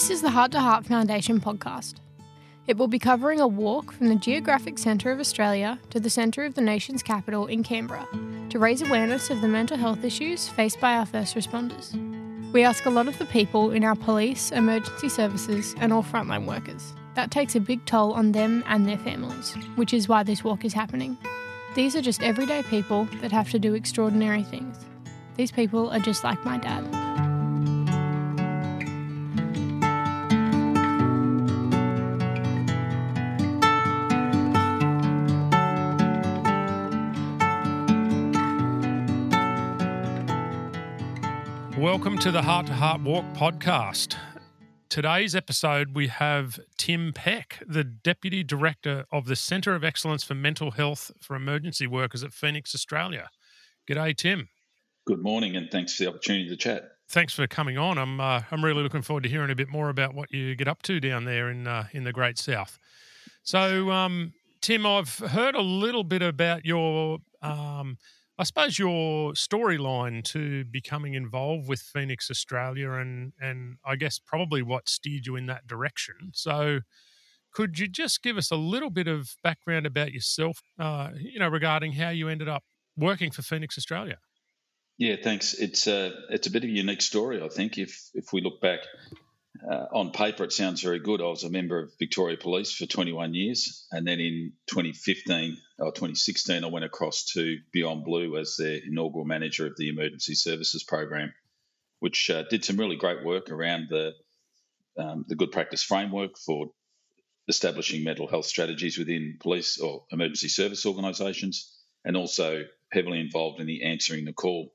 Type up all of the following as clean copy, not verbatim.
This is the Heart to Heart Foundation podcast. It will be covering a walk from the geographic centre of Australia to the centre of the nation's capital in Canberra to raise awareness of the mental health issues faced by our first responders. We ask a lot of the people in our police, emergency services and all frontline workers. That takes a big toll on them and their families, which is why this walk is happening. These are just everyday people that have to do extraordinary things. These people are just like my dad. Welcome to the Heart to Heart Walk podcast. Today's episode, we have Tim Peck, the Deputy Director of the Centre of Excellence for Mental Health for Emergency Workers at Phoenix Australia. G'day, Tim. Good morning, and thanks for the opportunity to chat. Thanks for coming on. I'm really looking forward to hearing a bit more about what you get up to down there in the Great South. So, Tim, I've heard a little bit about your your storyline to becoming involved with Phoenix Australia and I guess probably what steered you in that direction. So could you just give us a little bit of background about yourself, regarding how you ended up working for Phoenix Australia? Yeah, thanks. It's a bit of a unique story, I think. If we look back on paper, it sounds very good. I was a member of Victoria Police for 21 years, and then in 2016, I went across to Beyond Blue as their inaugural manager of the Emergency Services Program, which did some really great work around the good practice framework for establishing mental health strategies within police or emergency service organisations, and also heavily involved in the Answering the Call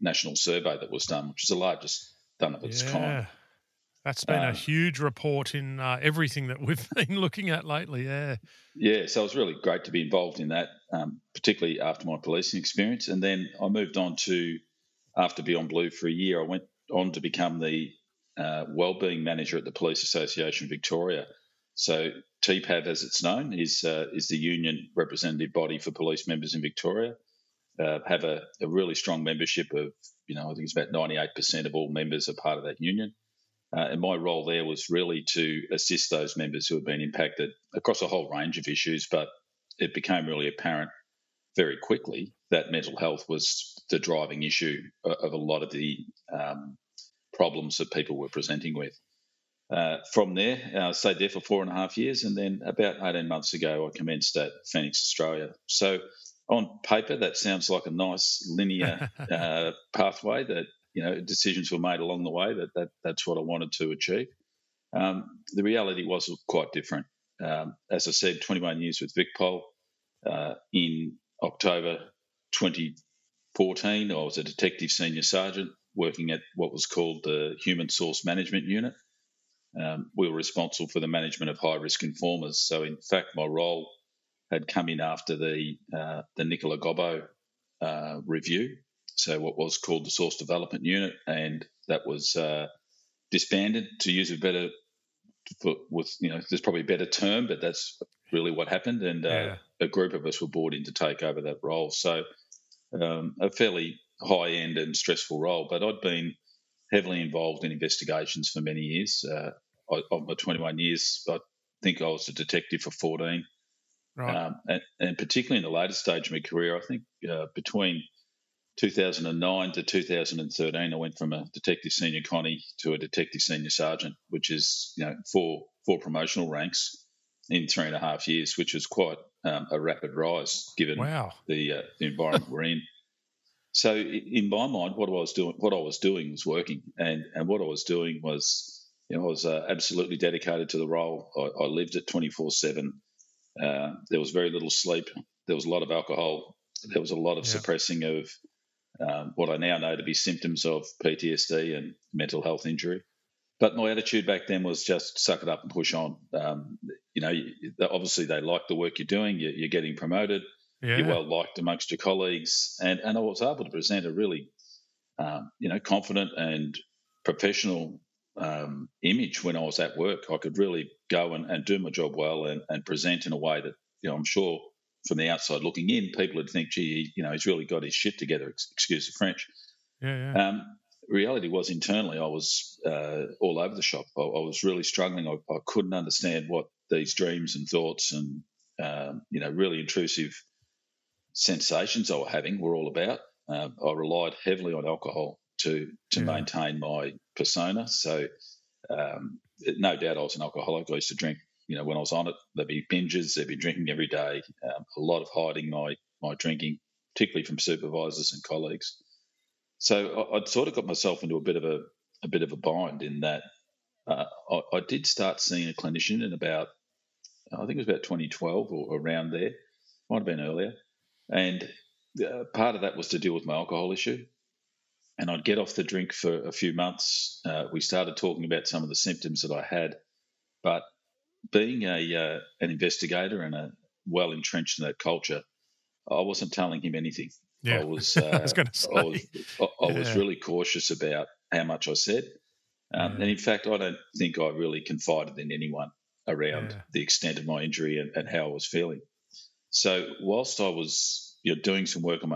national survey that was done, which is the largest done of its kind. That's been a huge report in everything that we've been looking at lately, yeah. Yeah, so it was really great to be involved in that, particularly after my policing experience. And then I moved on to, after Beyond Blue for a year, I went on to become the wellbeing manager at the Police Association of Victoria. So TPAV, as it's known, is the union representative body for police members in Victoria. Have a really strong membership of, I think it's about 98% of all members are part of that union. And my role there was really to assist those members who had been impacted across a whole range of issues, but it became really apparent very quickly that mental health was the driving issue of a lot of the problems that people were presenting with. From there, I stayed there for 4.5 years, and then about 18 months ago, I commenced at Phoenix Australia. So on paper, that sounds like a nice linear pathway that decisions were made along the way that's what I wanted to achieve. The reality was quite different. As I said, 21 years with VicPol. In October 2014, I was a Detective Senior Sergeant working at what was called the Human Source Management Unit. We were responsible for the management of high-risk informers. So, in fact, my role had come in after the Nicola Gobbo review. So what was called the Source Development Unit, and that was disbanded, to use a better, there's probably a better term, but that's really what happened, and a group of us were brought in to take over that role. So a fairly high-end and stressful role, but I'd been heavily involved in investigations for many years. Of my 21 years, I think I was a detective for 14. Right. And particularly in the later stage of my career, I think between 2009 to 2013, I went from a Detective Senior Connie to a Detective Senior Sergeant, which is four promotional ranks in 3.5 years, which was quite a rapid rise given the environment we're in. So in my mind, what I was doing was working, and what I was doing was I was absolutely dedicated to the role. I lived it 24/7. There was very little sleep. There was a lot of alcohol. There was a lot of suppressing of what I now know to be symptoms of PTSD and mental health injury. But my attitude back then was just suck it up and push on. Obviously they like the work you're doing. You're getting promoted. Yeah. You're well liked amongst your colleagues. And I was able to present a really, confident and professional image when I was at work. I could really go and do my job well and present in a way that, I'm sure from the outside looking in, people would think, gee, he's really got his shit together, excuse the French. Yeah, yeah. reality was internally I was all over the shop. I was really struggling. I couldn't understand what these dreams and thoughts and, really intrusive sensations I was having were all about. I relied heavily on alcohol to maintain my persona. So no doubt I was an alcoholic. I used to drink, when I was on it, there'd be binges, there'd be drinking every day, a lot of hiding my drinking, particularly from supervisors and colleagues. So I'd sort of got myself into a bit of a bind in that I did start seeing a clinician in about, I think it was about 2012 or around there, might have been earlier, and part of that was to deal with my alcohol issue. And I'd get off the drink for a few months. We started talking about some of the symptoms that I had, but being an investigator and a well entrenched in that culture, I wasn't telling him anything. Yeah. I was really cautious about how much I said. And in fact, I don't think I really confided in anyone around the extent of my injury and how I was feeling. So whilst I was doing some work on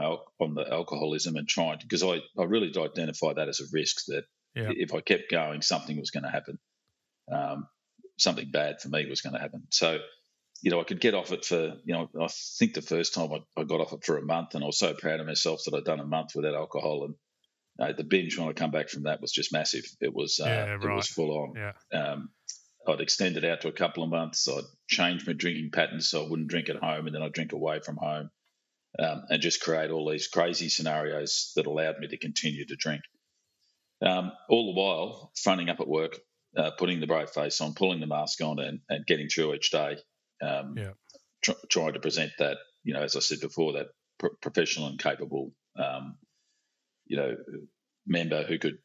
the alcoholism and trying, because I really did identify that as a risk that if I kept going, something was going to happen. Something bad for me was going to happen. So I could get off it for, I think the first time I got off it for a month, and I was so proud of myself that I'd done a month without alcohol, and the binge when I come back from that was just massive. It was it was full on. Yeah. I'd extend it out to a couple of months. I'd change my drinking patterns so I wouldn't drink at home, and then I'd drink away from home, and just create all these crazy scenarios that allowed me to continue to drink. All the while, fronting up at work, putting the brave face on, pulling the mask on and getting through each day. Trying to present that, as I said before, that professional and capable, member who could,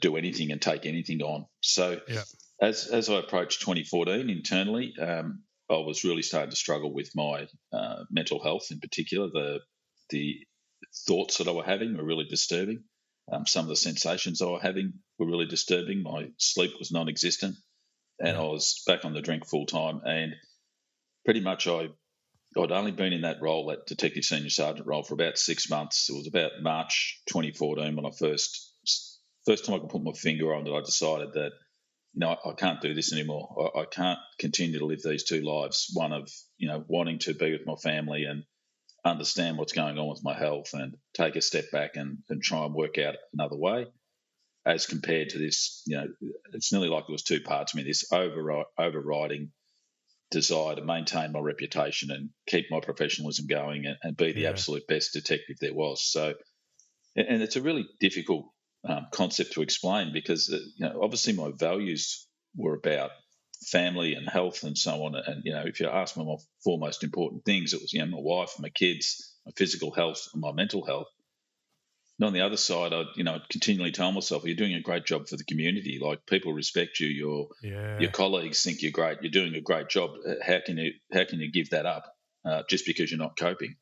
do anything and take anything on. So as I approached 2014 internally, I was really starting to struggle with my mental health in particular. The thoughts that I were having were really disturbing. Some of the sensations I were having were really disturbing. My sleep was non-existent, and I was back on the drink full time. And pretty much I'd only been in that role, that Detective Senior Sergeant role, for about 6 months. It was about March 2014 when I first time I could put my finger on that I decided that, I can't do this anymore. I can't continue to live these two lives, one of, wanting to be with my family and understand what's going on with my health and take a step back and try and work out another way, as compared to this, it's nearly like it was two parts of me, this overriding desire to maintain my reputation and keep my professionalism going and be the absolute best detective there was. So, and it's a really difficult concept to explain because, obviously my values were about family and health and so on. And, if you ask me my four most important things, it was, my wife, my kids, my physical health and my mental health. And on the other side, I'd continually tell myself, you're doing a great job for the community. Like, people respect you. Your colleagues think you're great. You're doing a great job. How can you give that up just because you're not coping?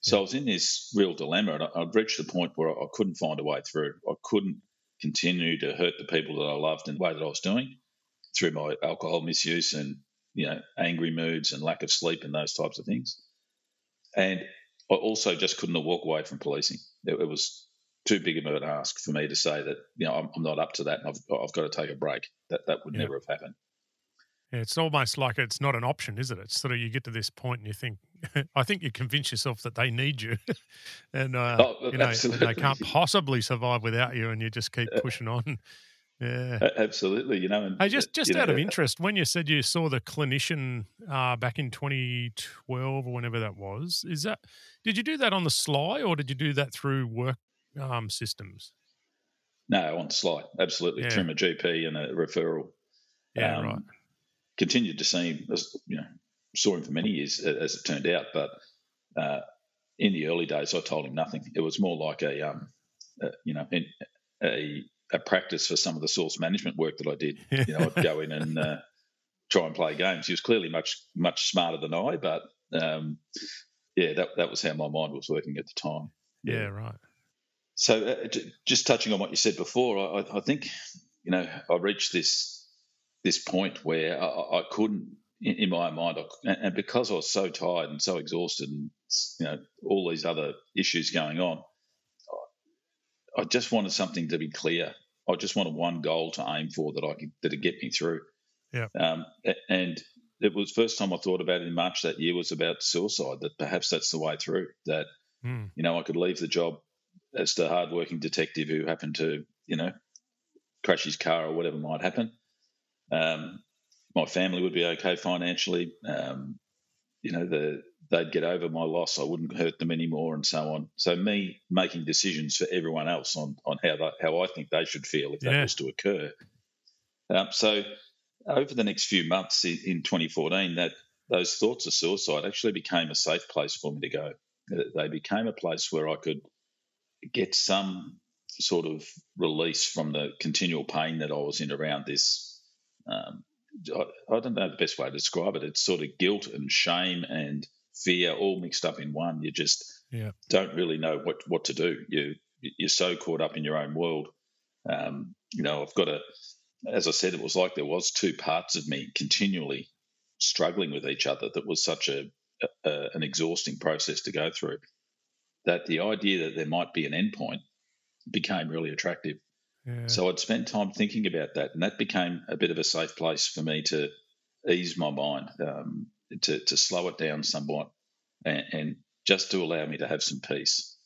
So I was in this real dilemma, and I'd reached the point where I couldn't find a way through. I couldn't continue to hurt the people that I loved in the way that I was doing through my alcohol misuse and, angry moods and lack of sleep and those types of things. And I also just couldn't walk away from policing. It was too big of an ask for me to say that, I'm not up to that and I've got to take a break. That would never have happened. Yeah, it's almost like it's not an option, is it? It's sort of, you get to this point and you think, I think you convince yourself that they need you and they can't possibly survive without you, and you just keep pushing on. Yeah, absolutely. And hey, just out of interest, when you said you saw the clinician back in 2012 or whenever that was, did you do that on the sly or did you do that through work systems? No, on the sly, absolutely through my GP and a referral. Yeah, right. Continued to see him, saw him for many years as it turned out, but in the early days, I told him nothing. It was more like a practice for some of the source management work that I did. I'd go in and try and play games. He was clearly much smarter than I, but that was how my mind was working at the time. Yeah, right. So just touching on what you said before, I think, I reached this point where I couldn't, in my mind, and because I was so tired and so exhausted and, all these other issues going on, I just wanted something to be clear. I just wanted one goal to aim for that I could, that'd get me through. Yeah. And it was the first time I thought about it in March that year was about suicide, that perhaps that's the way through, that, you know, I could leave the job as the hardworking detective who happened to, you know, crash his car or whatever might happen. My family would be okay financially. You know, they'd get over my loss. I wouldn't hurt them anymore and so on. So me making decisions for everyone else on how I think they should feel if that was to occur. So over the next few months in 2014, that those thoughts of suicide actually became a safe place for me to go. They became a place where I could get some sort of release from the continual pain that I was in around this. I don't know the best way to describe it. It's sort of guilt and shame and fear all mixed up in one. You just don't really know what to do. You're so caught up in your own world. You know, I've got a, as I said, it was like there was two parts of me continually struggling with each other. That was such an exhausting process to go through that the idea that there might be an end point became really attractive. Yeah. So I'd spent time thinking about that, and that became a bit of a safe place for me to ease my mind, to slow it down somewhat and just to allow me to have some peace.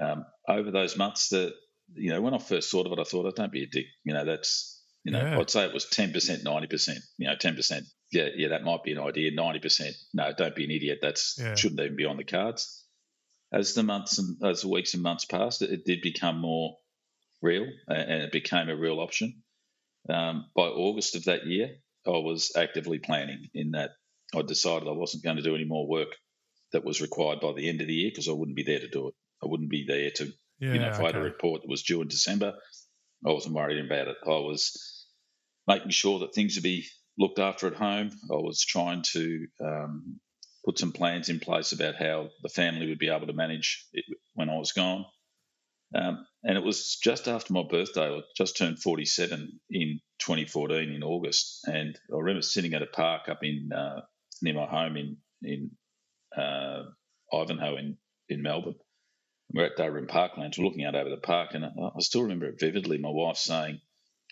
Over those months that, you know, when I first thought of it, I thought, oh, don't be a dick. You know, that's, you know, I'd say it was 10%, 90%, you know, 10%. Yeah, that might be an idea. 90%. No, don't be an idiot. That's shouldn't even be on the cards. As the months and as the weeks and months passed, it did become more real, and it became a real option. By August of that year, I was actively planning in that I decided I wasn't going to do any more work that was required by the end of the year because I wouldn't be there to do it. I wouldn't be there to, you know, if I had a report that was due in December, I wasn't worried about it. I was making sure that things would be looked after at home. I was trying to put some plans in place about how the family would be able to manage it when I was gone. And it was just after my birthday. I just turned 47 in 2014 in August, and I remember sitting at a park up in near my home in Ivanhoe in Melbourne. We're at Darebin Parklands. We're looking out over the park, and I still remember it vividly. My wife saying,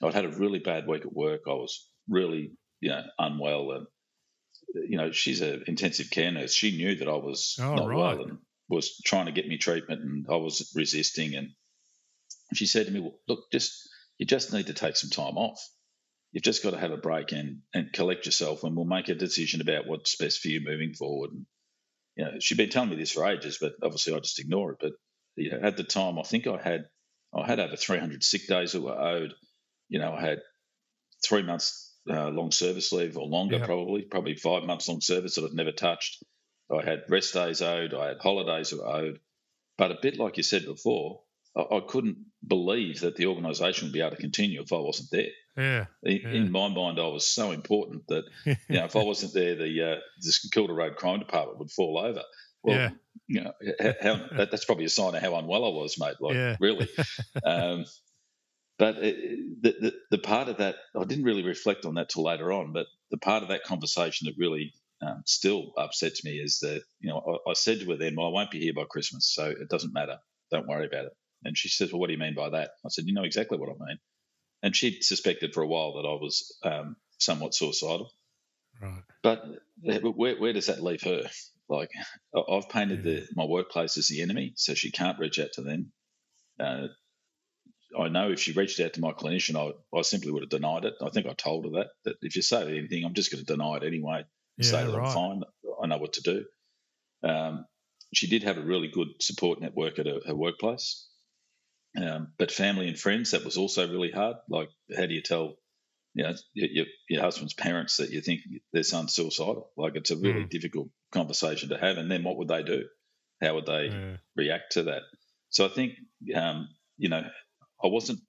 "I'd had a really bad week at work. I was really, you know, unwell, and you know, she's an intensive care nurse. She knew that I was not well." And was trying to get me treatment, and I was resisting. And she said to me, well, look, you just need to take some time off. You've just got to have a break and collect yourself, and we'll make a decision about what's best for you moving forward. And, you know, she'd been telling me this for ages, but obviously I just ignore it. But you know, at the time, I think I had over 300 sick days that were owed. You know, I had 3 months long service leave or longer, probably 5 months long service that I've never touched. I had rest days owed. I had holidays that were owed. But a bit like you said before, I couldn't believe that the organisation would be able to continue if I wasn't there. Yeah. In my mind, I was so important that, you know, if I wasn't there, the Kilda Road Crime Department would fall over. Well, you know, that's probably a sign of how unwell I was, mate, like, really. But the part of that, I didn't really reflect on that till later on, but the part of that conversation that really still upsets me is that, you know, I said to her then, well, I won't be here by Christmas, so it doesn't matter. Don't worry about it. And she says, well, what do you mean by that? I said, you know exactly what I mean. And she suspected for a while that I was somewhat suicidal. Right. But where does that leave her? Like, I've painted my workplace as the enemy, so she can't reach out to them. I know if she reached out to my clinician, I simply would have denied it. I think I told her that if you say anything, I'm just going to deny it anyway. Say that I'm fine. I know what to do. She did have a really good support network at her workplace. But family and friends, that was also really hard. Like, how do you tell, you know, your husband's parents that you think their son's suicidal? Like, it's a really difficult conversation to have. And then what would they do? How would they react to that? So I think, you know, I wasn't,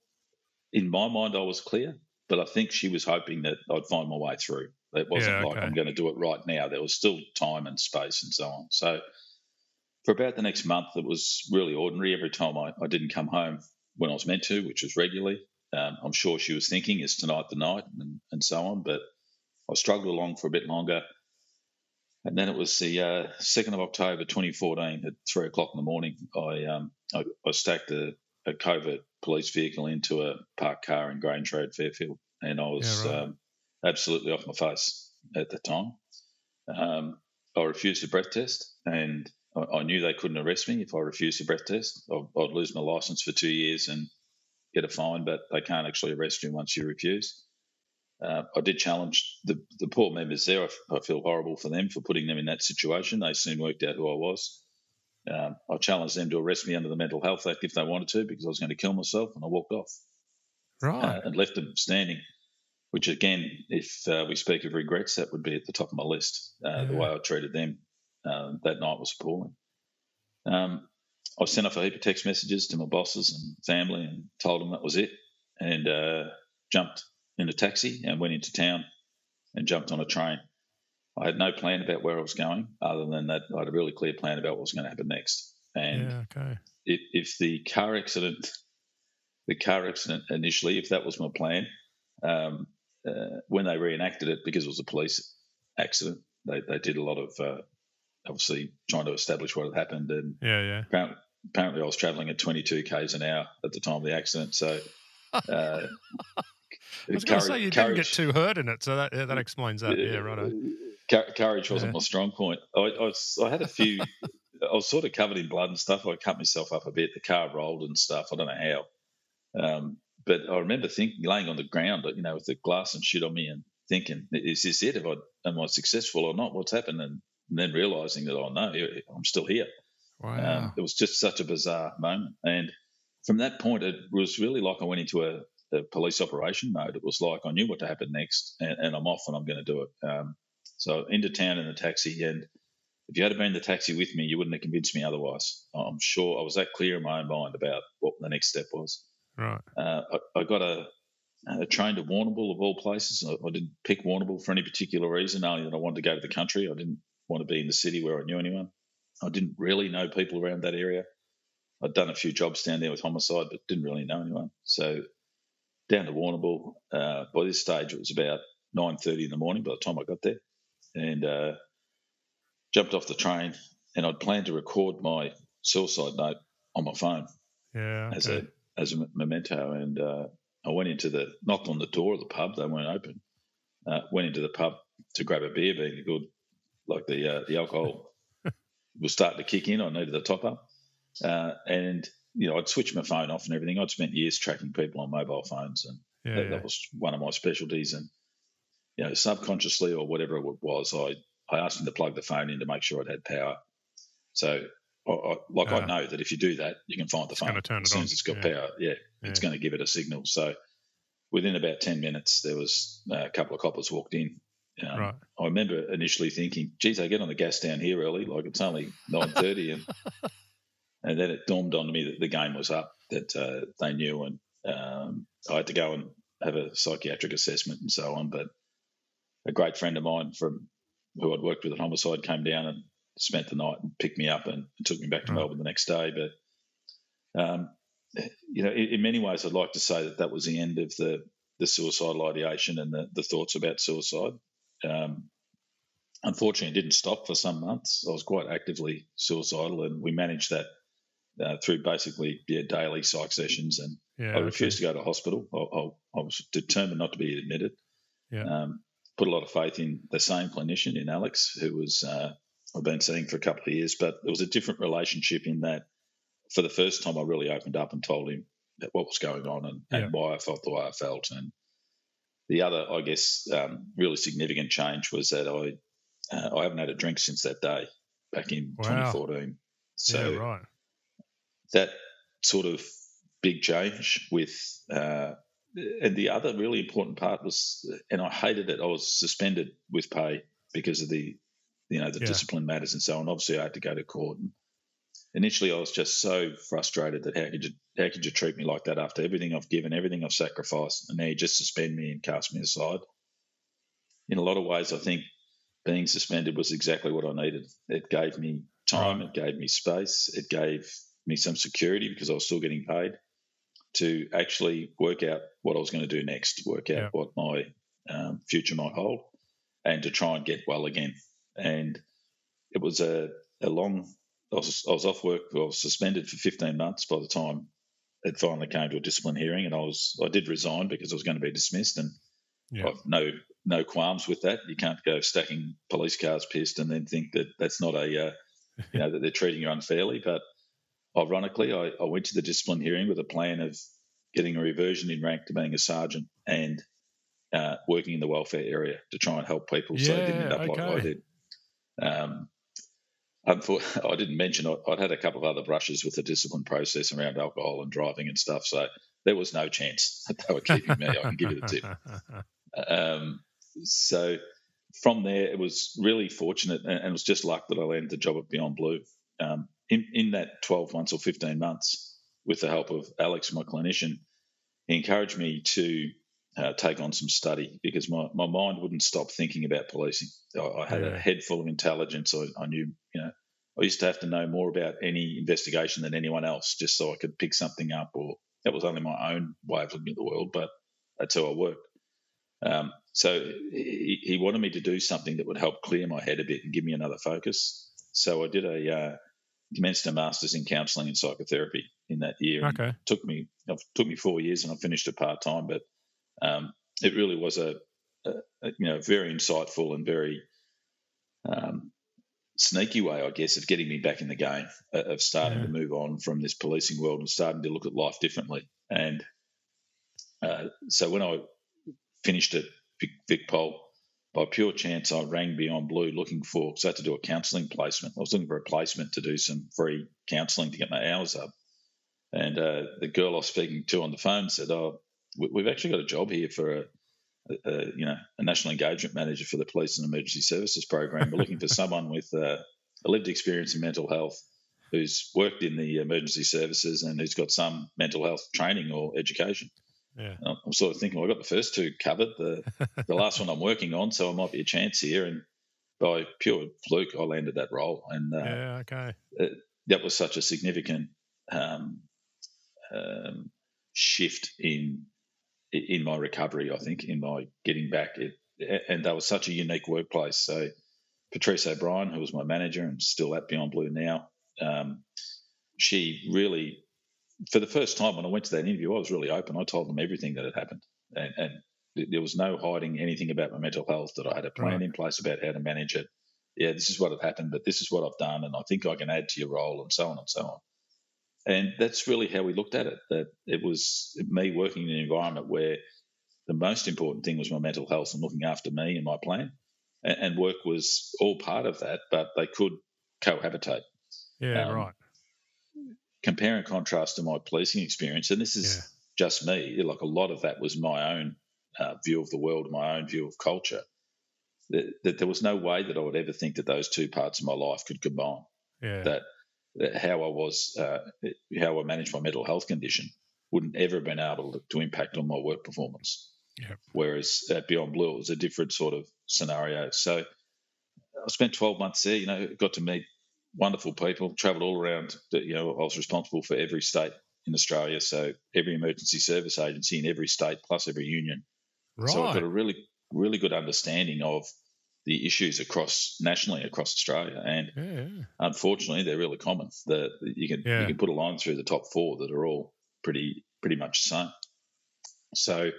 in my mind I was clear, but I think she was hoping that I'd find my way through. It wasn't I'm going to do it right now. There was still time and space and so on. So for about the next month, it was really ordinary. Every time I didn't come home when I was meant to, which was regularly. I'm sure she was thinking, is tonight the night, and so on. But I struggled along for a bit longer. And then it was the 2nd of October 2014 at 3 o'clock in the morning. I stacked a a covert police vehicle into a parked car in Grange Road, Fairfield, and I was absolutely off my face at the time. I refused the breath test, and I knew they couldn't arrest me if I refused the breath test. I'd lose my licence for 2 years and get a fine, but they can't actually arrest you once you refuse. I did challenge the poor members there. I feel horrible for them for putting them in that situation. They soon worked out who I was. I challenged them to arrest me under the Mental Health Act if they wanted to, because I was going to kill myself, and I walked off. Right. And left them standing, which, again, if we speak of regrets, that would be at the top of my list. The way I treated them that night was appalling. I sent off a heap of text messages to my bosses and family and told them that was it, and jumped in a taxi and went into town and jumped on a train. I had no plan about where I was going, other than that I had a really clear plan about what was going to happen next. And if the car accident initially, if that was my plan, when they reenacted it, because it was a police accident, they did a lot of obviously trying to establish what had happened. And apparently I was travelling at 22 k's an hour at the time of the accident. So I was going to say you didn't get too hurt in it, so that explains that. Yeah, righto. Courage wasn't my strong point. I had a few. I was sort of covered in blood and stuff. I cut myself up a bit. The car rolled and stuff. I don't know how, but I remember laying on the ground, you know, with the glass and shit on me, and thinking, "Is this it? Am I successful or not? What's happened?" And then realising that, oh no, I'm still here. Wow. It was just such a bizarre moment. And from that point, it was really like I went into a police operation mode. It was like I knew what to happen next, and I'm off and I'm going to do it. So into town in a taxi, and if you had been in the taxi with me, you wouldn't have convinced me otherwise. I'm sure I was that clear in my own mind about what the next step was. Right. I got a train to Warrnambool, of all places. I didn't pick Warrnambool for any particular reason, only that I wanted to go to the country. I didn't want to be in the city where I knew anyone. I didn't really know people around that area. I'd done a few jobs down there with homicide, but didn't really know anyone. So down to Warrnambool. By this stage, it was about 9:30 in the morning by the time I got there, and jumped off the train, and I'd planned to record my suicide note on my phone as a memento. And I went knocked on the door of the pub. They weren't open. Went into the pub to grab a beer, being good, like the alcohol was starting to kick in. I needed a top-up. And, you know, I'd switched my phone off and everything. I'd spent years tracking people on mobile phones, and that was one of my specialties. And, you know, subconsciously or whatever it was, I asked him to plug the phone in to make sure it had power. So, I know that if you do that, you can find the phone. As soon as it's got power, it's going to give it a signal. So within about 10 minutes, there was a couple of coppers walked in. Right. I remember initially thinking, geez, I get on the gas down here early, like it's only 9:30. And then it dawned on me that the game was up, that they knew, and I had to go and have a psychiatric assessment and so on. But a great friend of mine from who I'd worked with at homicide came down and spent the night and picked me up and took me back to Melbourne the next day. But, you know, in many ways I'd like to say that was the end of the suicidal ideation and the thoughts about suicide. Unfortunately, it didn't stop for some months. I was quite actively suicidal, and we managed that through basically daily psych sessions. And I refused to go to hospital. I was determined not to be admitted. Yeah. Put a lot of faith in the same clinician, in Alex, who was I've been seeing for a couple of years, but it was a different relationship in that for the first time I really opened up and told him that what was going on and why I felt the way I felt. And the other, I guess, really significant change was that I haven't had a drink since that day back in 2014. So that sort of big change with and the other really important part was, and I hated it, I was suspended with pay because of the, you know, the discipline matters and so on. Obviously, I had to go to court. And initially, I was just so frustrated that how could you treat me like that after everything I've given, everything I've sacrificed, and now you just suspend me and cast me aside. In a lot of ways, I think being suspended was exactly what I needed. It gave me time. It gave me space. It gave me some security because I was still getting paid to actually work out what I was going to do next, work out what my future might hold, and to try and get well again. And it was a long – I was off work. I was suspended for 15 months by the time it finally came to a discipline hearing, and I did resign because I was going to be dismissed, and I've no qualms with that. You can't go stacking police cars pissed and then think that that's not a you know, that they're treating you unfairly. But ironically, I went to the discipline hearing with a plan of getting a reversion in rank to being a sergeant and working in the welfare area to try and help people, so they didn't end up like I did. I didn't mention I'd had a couple of other brushes with the discipline process around alcohol and driving and stuff, so there was no chance that they were keeping me. I can give you the tip. So from there, it was really fortunate, and it was just luck that I landed the job at Beyond Blue. In that 12 months or 15 months, with the help of Alex, my clinician, he encouraged me to take on some study, because my mind wouldn't stop thinking about policing. I had a head full of intelligence. I knew, you know, I used to have to know more about any investigation than anyone else just so I could pick something up, or that was only my own way of looking at the world, but that's how I worked. So he wanted me to do something that would help clear my head a bit and give me another focus. So I did commenced a master's in counselling and psychotherapy in that year. Okay. It took me 4 years, and I finished it part-time, but it really was a you know, very insightful and very sneaky way, I guess, of getting me back in the game, of starting to move on from this policing world and starting to look at life differently. And so when I finished at VicPol, by pure chance, I rang Beyond Blue looking for, because I had to do a counselling placement. I was looking for a placement to do some free counselling to get my hours up. And the girl I was speaking to on the phone said, "Oh, we've actually got a job here for a national engagement manager for the police and emergency services program. We're looking for someone with a lived experience in mental health, who's worked in the emergency services and who's got some mental health training or education." Yeah. I'm sort of thinking, well, I've got the first two covered, the last one I'm working on, so there might be a chance here. And by pure fluke, I landed that role. And that was such a significant shift in my recovery, I think, in my getting back. And that was such a unique workplace. So Patrice O'Brien, who was my manager and still at Beyond Blue now, she really, for the first time when I went to that interview, I was really open. I told them everything that had happened. And there was no hiding anything about my mental health, that I had a plan in place about how to manage it. Yeah, this is what had happened, but this is what I've done, and I think I can add to your role, and so on and so on. And that's really how we looked at it, that it was me working in an environment where the most important thing was my mental health and looking after me and my plan. And work was all part of that, but they could cohabitate. Yeah, right. Compare and contrast to my policing experience, and this is just me, like a lot of that was my own view of the world, my own view of culture, that there was no way that I would ever think that those two parts of my life could combine, that how I was, how I managed my mental health condition wouldn't ever have been able to impact on my work performance. Yeah. Whereas at Beyond Blue, it was a different sort of scenario. So I spent 12 months there, you know, got to meet wonderful people, travelled all around. You know, I was responsible for every state in Australia, so every emergency service agency in every state plus every union. Right. So I got a really, really good understanding of the issues nationally across Australia, and unfortunately, they're really common. You can put a line through the top four that are all pretty much the same. So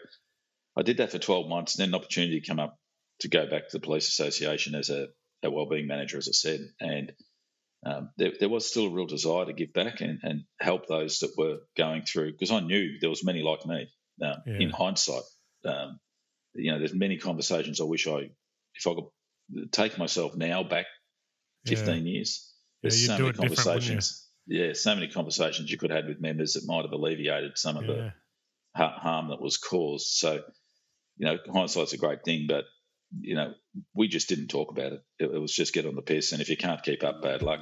I did that for 12 months, and then an opportunity came up to go back to the Police Association as a wellbeing manager, as I said, and there was still a real desire to give back and help those that were going through, because I knew there was many like me. In hindsight, you know, there's many conversations I wish if I could take myself now back 15 years, there's so many conversations. Yeah, so many conversations you could have with members that might have alleviated some of the harm that was caused. So, you know, hindsight's a great thing, but, you know, we just didn't talk about it. It was just get on the piss, and if you can't keep up, bad luck.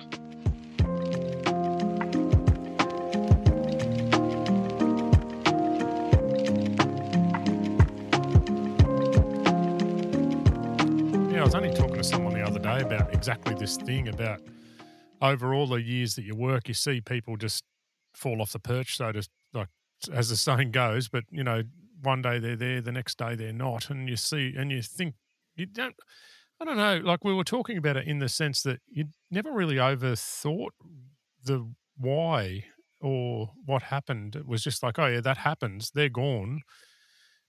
I was only talking to someone the other day about exactly this thing, about over all the years that you work, you see people just fall off the perch, so to, like, as the saying goes, but, you know, one day they're there, the next day they're not, and you see, and you think, I don't know, like we were talking about it in the sense that you never really overthought the why or what happened. It was just like, oh yeah, that happens. They're gone.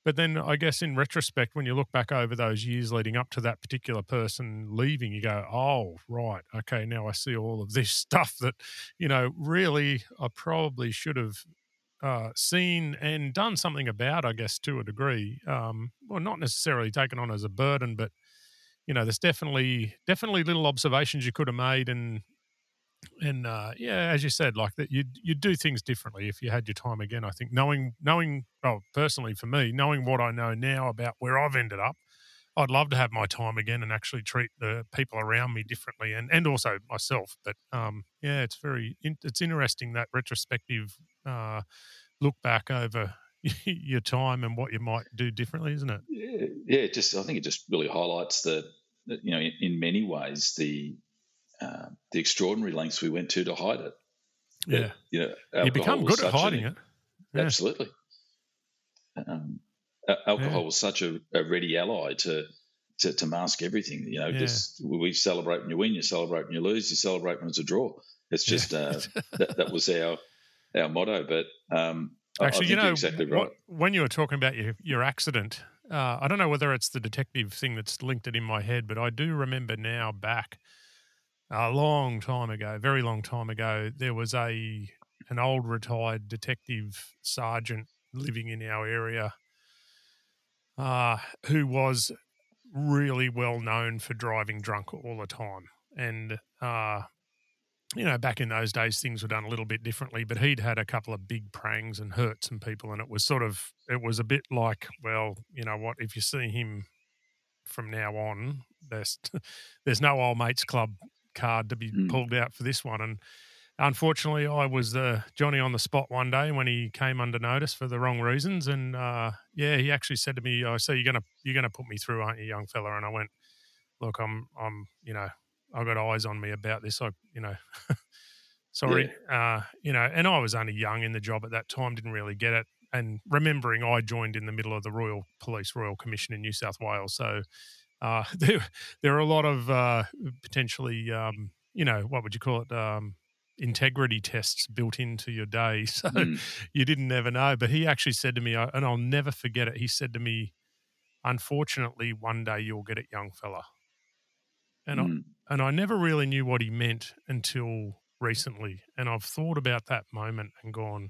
But then I guess in retrospect, when you look back over those years leading up to that particular person leaving, you go, oh, right, okay, now I see all of this stuff that, you know, really I probably should have seen and done something about, I guess, to a degree. Well, not necessarily taken on as a burden, but, you know, there's definitely little observations you could have made and yeah, as you said, like that you'd do things differently if you had your time again. I think knowing well, personally for me, knowing what I know now about where I've ended up, I'd love to have my time again and actually treat the people around me differently and also myself. But yeah, it's it's interesting, that retrospective look back over your time and what you might do differently, isn't it? Yeah, it just, I think it just really highlights the, you know, in many ways the extraordinary lengths we went to hide it. Yeah. You know, you become good at hiding it. Yeah. Absolutely. Alcohol was such a ready ally to mask everything. You know, just we celebrate when you win, you celebrate when you lose, you celebrate when it's a draw. It's just that was our motto. But actually, I think you know, you're exactly right. When you were talking about your accident, I don't know whether it's the detective thing that's linked it in my head, but I do remember now back a long time ago, very long time ago, there was an old retired detective sergeant living in our area who was really well known for driving drunk all the time. And, you know, back in those days, things were done a little bit differently, but he'd had a couple of big prangs and hurt some people. And it was a bit like, well, you know what, if you see him from now on, there's no old mates club card to be pulled out for this one. And unfortunately, I was the Johnny on the spot one day when he came under notice for the wrong reasons. And he actually said to me, "I say you're gonna put me through, aren't you, young fella?" And I went, "Look, I'm you know, I've got eyes on me about this. I you know, sorry, you know." And I was only young in the job at that time, didn't really get it. And remembering, I joined in the middle of the Royal Police, Royal Commission in New South Wales, so. There are a lot of potentially, you know, what would you call it, integrity tests built into your day. So you didn't ever know. But he actually said to me, and I'll never forget it, he said to me, "Unfortunately, one day you'll get it, young fella." And I never really knew what he meant until recently. And I've thought about that moment and gone,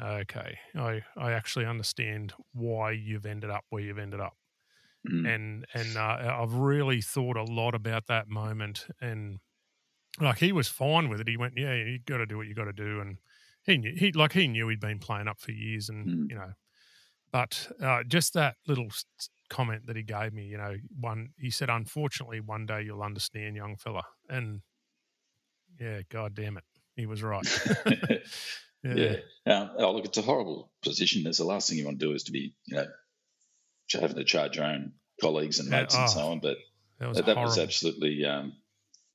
okay, I actually understand why you've ended up where you've ended up. And I've really thought a lot about that moment, and like he was fine with it. He went, "Yeah, you got to do what you got to do," and he knew he'd been playing up for years, and you know, but just that little comment that he gave me, you know, he said, "Unfortunately, one day you'll understand, young fella," and yeah, God damn it, he was right. Look, it's a horrible position. That's the last thing you want to do is to be, you know, having to charge your own colleagues and mates and so on. But that was absolutely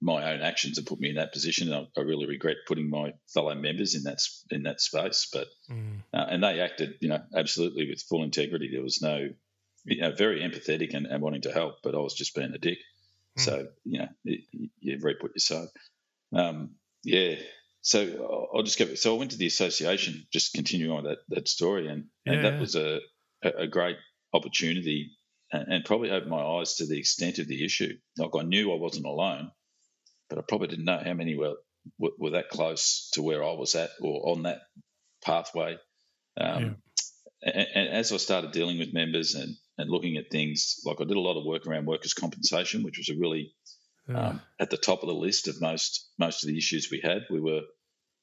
my own actions that put me in that position. I really regret putting my fellow members in that space. But and they acted, you know, absolutely with full integrity. There was no, you know, very empathetic and wanting to help, but I was just being a dick. So, you know, you reap what you sow. So I'll just go. So I went to the association, just continuing on that story. And that was a great opportunity and probably opened my eyes to the extent of the issue. Like I knew I wasn't alone, but I probably didn't know how many were that close to where I was at or on that pathway. And as I started dealing with members and looking at things, like I did a lot of work around workers' compensation, which was a really at the top of the list of most of the issues we had. We were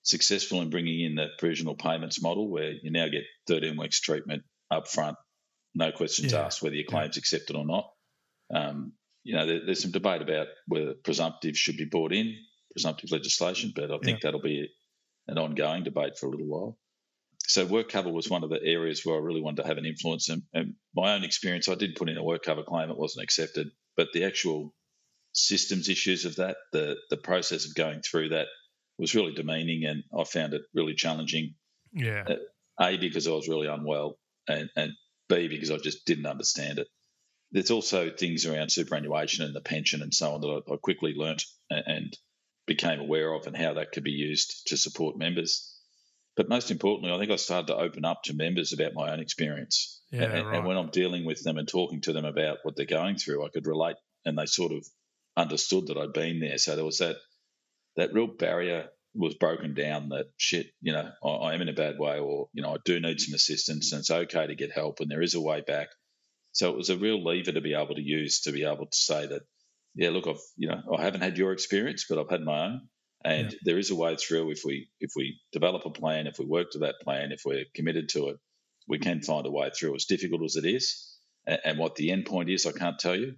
successful in bringing in the provisional payments model where you now get 13 weeks treatment up front, no questions asked whether your claim's accepted or not. You know, there's some debate about whether presumptive should be brought in, presumptive legislation, but I think that'll be an ongoing debate for a little while. So work cover was one of the areas where I really wanted to have an influence. And my own experience, I did put in a work cover claim. It wasn't accepted. But the actual systems issues of that, the process of going through that was really demeaning, and I found it really challenging. Yeah. A, because I was really unwell, and B, because I just didn't understand it. There's also things around superannuation and the pension and so on that I quickly learnt and became aware of, and how that could be used to support members. But most importantly, I think I started to open up to members about my own experience. Yeah, and when I'm dealing with them and talking to them about what they're going through, I could relate, and they sort of understood that I'd been there. So there was that real barrier was broken down that, shit, you know, I am in a bad way, or, you know, I do need some assistance, and it's okay to get help, and there is a way back. So it was a real lever to be able to use, to be able to say that, yeah, look, I haven't had your experience, but I've had my own. And there is a way through if we develop a plan, if we work to that plan, if we're committed to it, we can find a way through, as difficult as it is. And what the end point is, I can't tell you,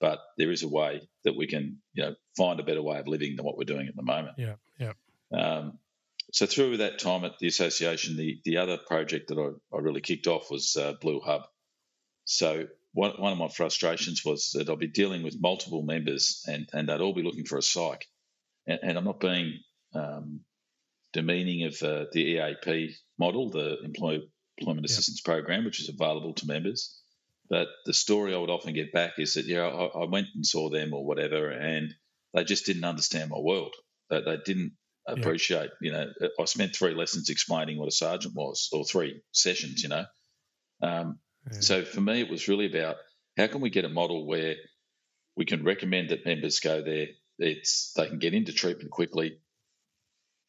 but there is a way that we can, you know, find a better way of living than what we're doing at the moment. Yeah, yeah. So through that time at the association, the other project that I really kicked off was Blue Hub. So one of my frustrations was that I'll be dealing with multiple members and they'd all be looking for a psych. And I'm not being demeaning of the EAP model, the Employment Assistance Program, which is available to members. But the story I would often get back is that, yeah, I went and saw them or whatever, and they just didn't understand my world. They didn't appreciate, you know, I spent 3 lessons explaining what a sergeant was, or 3 sessions, you know. So for me, it was really about how can we get a model where we can recommend that members go there. They can get into treatment quickly.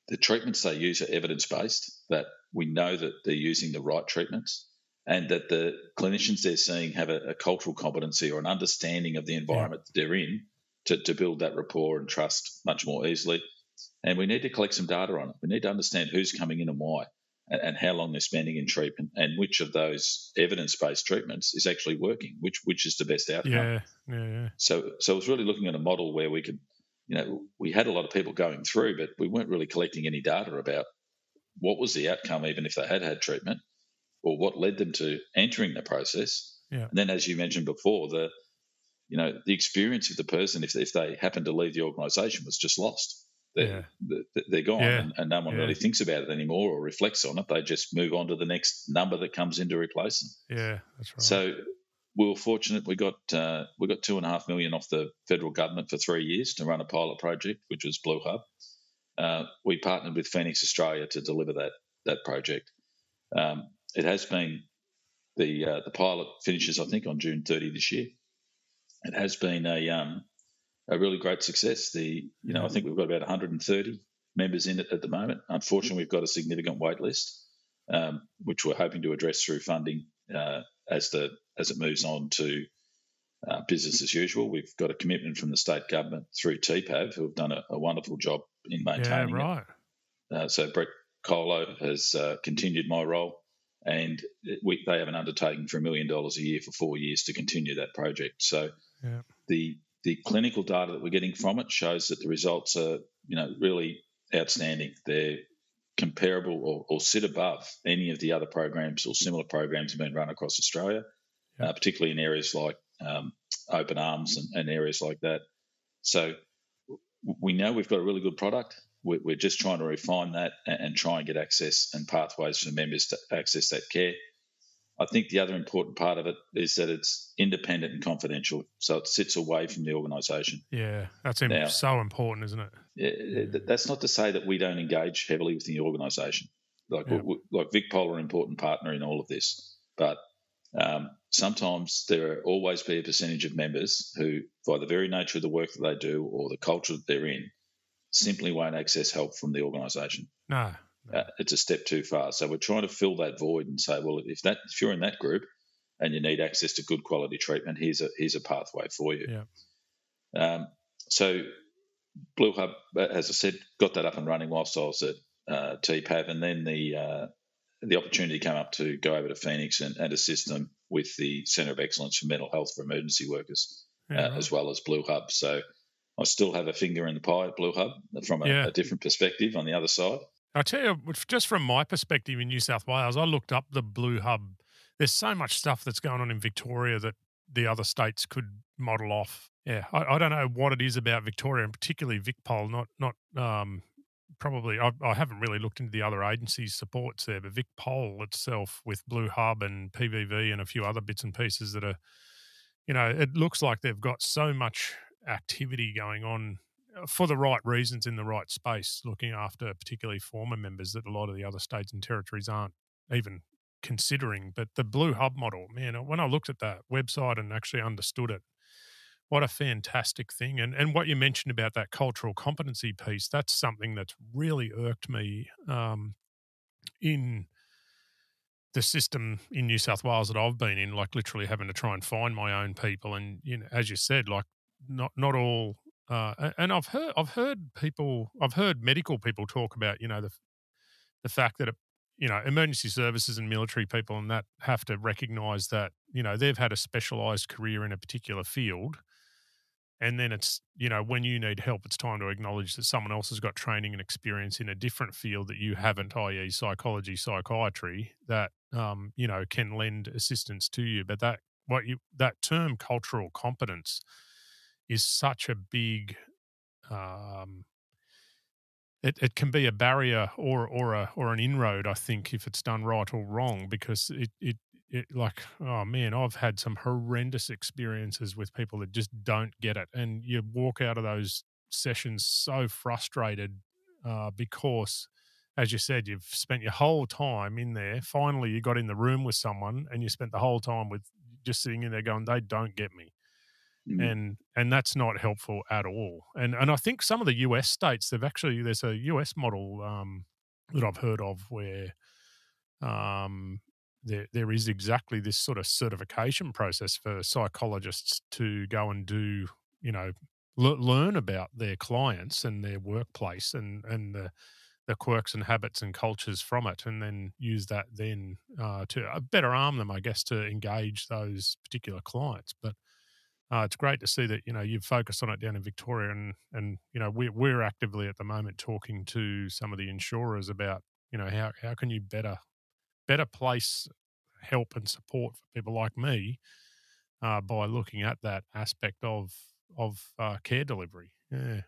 The treatments they use are evidence-based, that we know that they're using the right treatments, and that the clinicians they're seeing have a cultural competency or an understanding of the environment that they're in to build that rapport and trust much more easily. And we need to collect some data on it. We need to understand who's coming in and why, and how long they're spending in treatment, and which of those evidence-based treatments is actually working, which is the best outcome. Yeah. So I was really looking at a model where we could, you know, we had a lot of people going through, but we weren't really collecting any data about what was the outcome, even if they had had treatment, or what led them to entering the process. Yeah. And then, as you mentioned before, the experience of the person, if they happened to leave the organisation, was just lost. They're gone, and no one really thinks about it anymore or reflects on it. They just move on to the next number that comes in to replace them. Yeah, that's right. So we were fortunate. We got $2.5 million off the federal government for 3 years to run a pilot project, which was Blue Hub. We partnered with Phoenix Australia to deliver that project. It has been the pilot finishes, I think, on June 30 this year. It has been a really great success. I think we've got about 130 members in it at the moment. Unfortunately, we've got a significant wait list, which we're hoping to address through funding as it moves on to business as usual. We've got a commitment from the state government through TPAV, who have done a wonderful job in maintaining it. So Brett Colo has continued my role, and they have an undertaking for $1 million a year for 4 years to continue that project. So the clinical data that we're getting from it shows that the results are, you know, really outstanding. They're comparable or sit above any of the other programs or similar programs that have been run across Australia, particularly in areas like Open Arms and areas like that. So we know we've got a really good product. We're just trying to refine that and try and get access and pathways for members to access that care. I think the other important part of it is that it's independent and confidential, so it sits away from the organisation. Yeah, that's so important, isn't it? That's not to say that we don't engage heavily with the organisation. Like VicPol are an important partner in all of this, but sometimes there will always be a percentage of members who, by the very nature of the work that they do or the culture that they're in, simply won't access help from the organisation. No. It's a step too far. So we're trying to fill that void and say, well, if you're in that group and you need access to good quality treatment, here's a pathway for you. Yeah. So Blue Hub, as I said, got that up and running whilst I was at TPAV, and then the opportunity came up to go over to Phoenix and assist them with the Centre of Excellence for Mental Health for Emergency Workers, as well as Blue Hub. So I still have a finger in the pie at Blue Hub from a different perspective on the other side. I'll tell you, just from my perspective in New South Wales, I looked up the Blue Hub. There's so much stuff that's going on in Victoria that the other states could model off. Yeah, I don't know what it is about Victoria, and particularly VicPol. I haven't really looked into the other agencies' supports there, but VicPol itself with Blue Hub and PVV and a few other bits and pieces that are, you know, it looks like they've got so much activity going on for the right reasons in the right space, looking after particularly former members that a lot of the other states and territories aren't even considering. But the Blue Hub model, man, when I looked at that website and actually understood it, what a fantastic thing. And what you mentioned about that cultural competency piece, that's something that's really irked me in the system in New South Wales that I've been in, like literally having to try and find my own people. And, you know, as you said, like not all and I've heard medical people talk about, you know, the fact that, you know, emergency services and military people and that have to recognise that, you know, they've had a specialised career in a particular field. And then it's, you know, when you need help, it's time to acknowledge that someone else has got training and experience in a different field that you haven't, i.e. psychology, psychiatry, that, you know, can lend assistance to you. But that term cultural competence is such a big, it can be a barrier or an inroad, I think, if it's done right or wrong, because it like, oh man, I've had some horrendous experiences with people that just don't get it. And you walk out of those sessions so frustrated because, as you said, you've spent your whole time in there. Finally, you got in the room with someone and you spent the whole time with just sitting in there going, they don't get me. Mm-hmm. And that's not helpful at all. And I think some of the US states, there's a US model that I've heard of where there is exactly this sort of certification process for psychologists to go and do, you know, learn about their clients and their workplace and the quirks and habits and cultures from it, and then use that then to better arm them, I guess, to engage those particular clients. But it's great to see that, you know, you've focused on it down in Victoria, and you know, we're actively at the moment talking to some of the insurers about, you know, how can you better place help and support for people like me by looking at that aspect of care delivery. Yeah.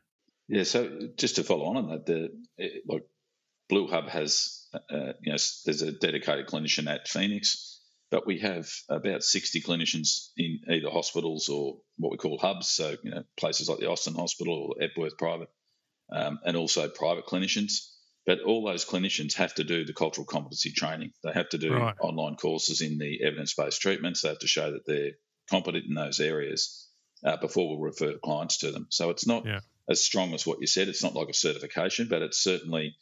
Yeah. So just to follow on that, Blue Hub has, you know, there's a dedicated clinician at Phoenix. But we have about 60 clinicians in either hospitals or what we call hubs, so, you know, places like the Austin Hospital or Epworth Private, and also private clinicians. But all those clinicians have to do the cultural competency training. They have to do online courses in the evidence-based treatments. They have to show that they're competent in those areas before we'll refer clients to them. So it's not as strong as what you said. It's not like a certification, but it's certainly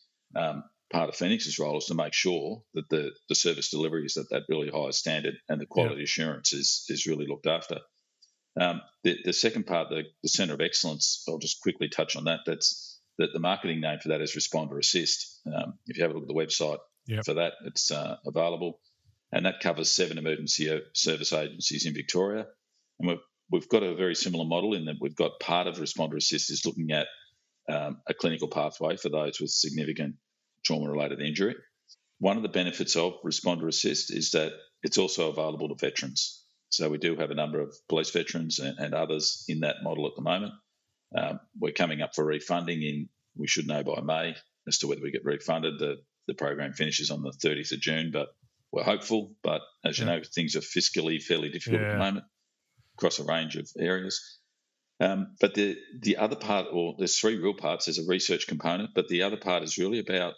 part of Phoenix's role is to make sure that the service delivery is at that really high standard and the quality assurance is really looked after. The second part, the Centre of Excellence, I'll just quickly touch on that. That's the marketing name for that is Responder Assist. If you have a look at the website for that, it's available. And that covers 7 emergency service agencies in Victoria. And we've got a very similar model in that we've got part of Responder Assist is looking at a clinical pathway for those with significant trauma-related injury. One of the benefits of Responder Assist is that it's also available to veterans. So we do have a number of police veterans and others in that model at the moment. We're coming up for refunding we should know by May as to whether we get refunded. The program finishes on the 30th of June, but we're hopeful. But as you know, things are fiscally fairly difficult at the moment across a range of areas. But the other part, or there's 3 real parts. There's a research component, but the other part is really about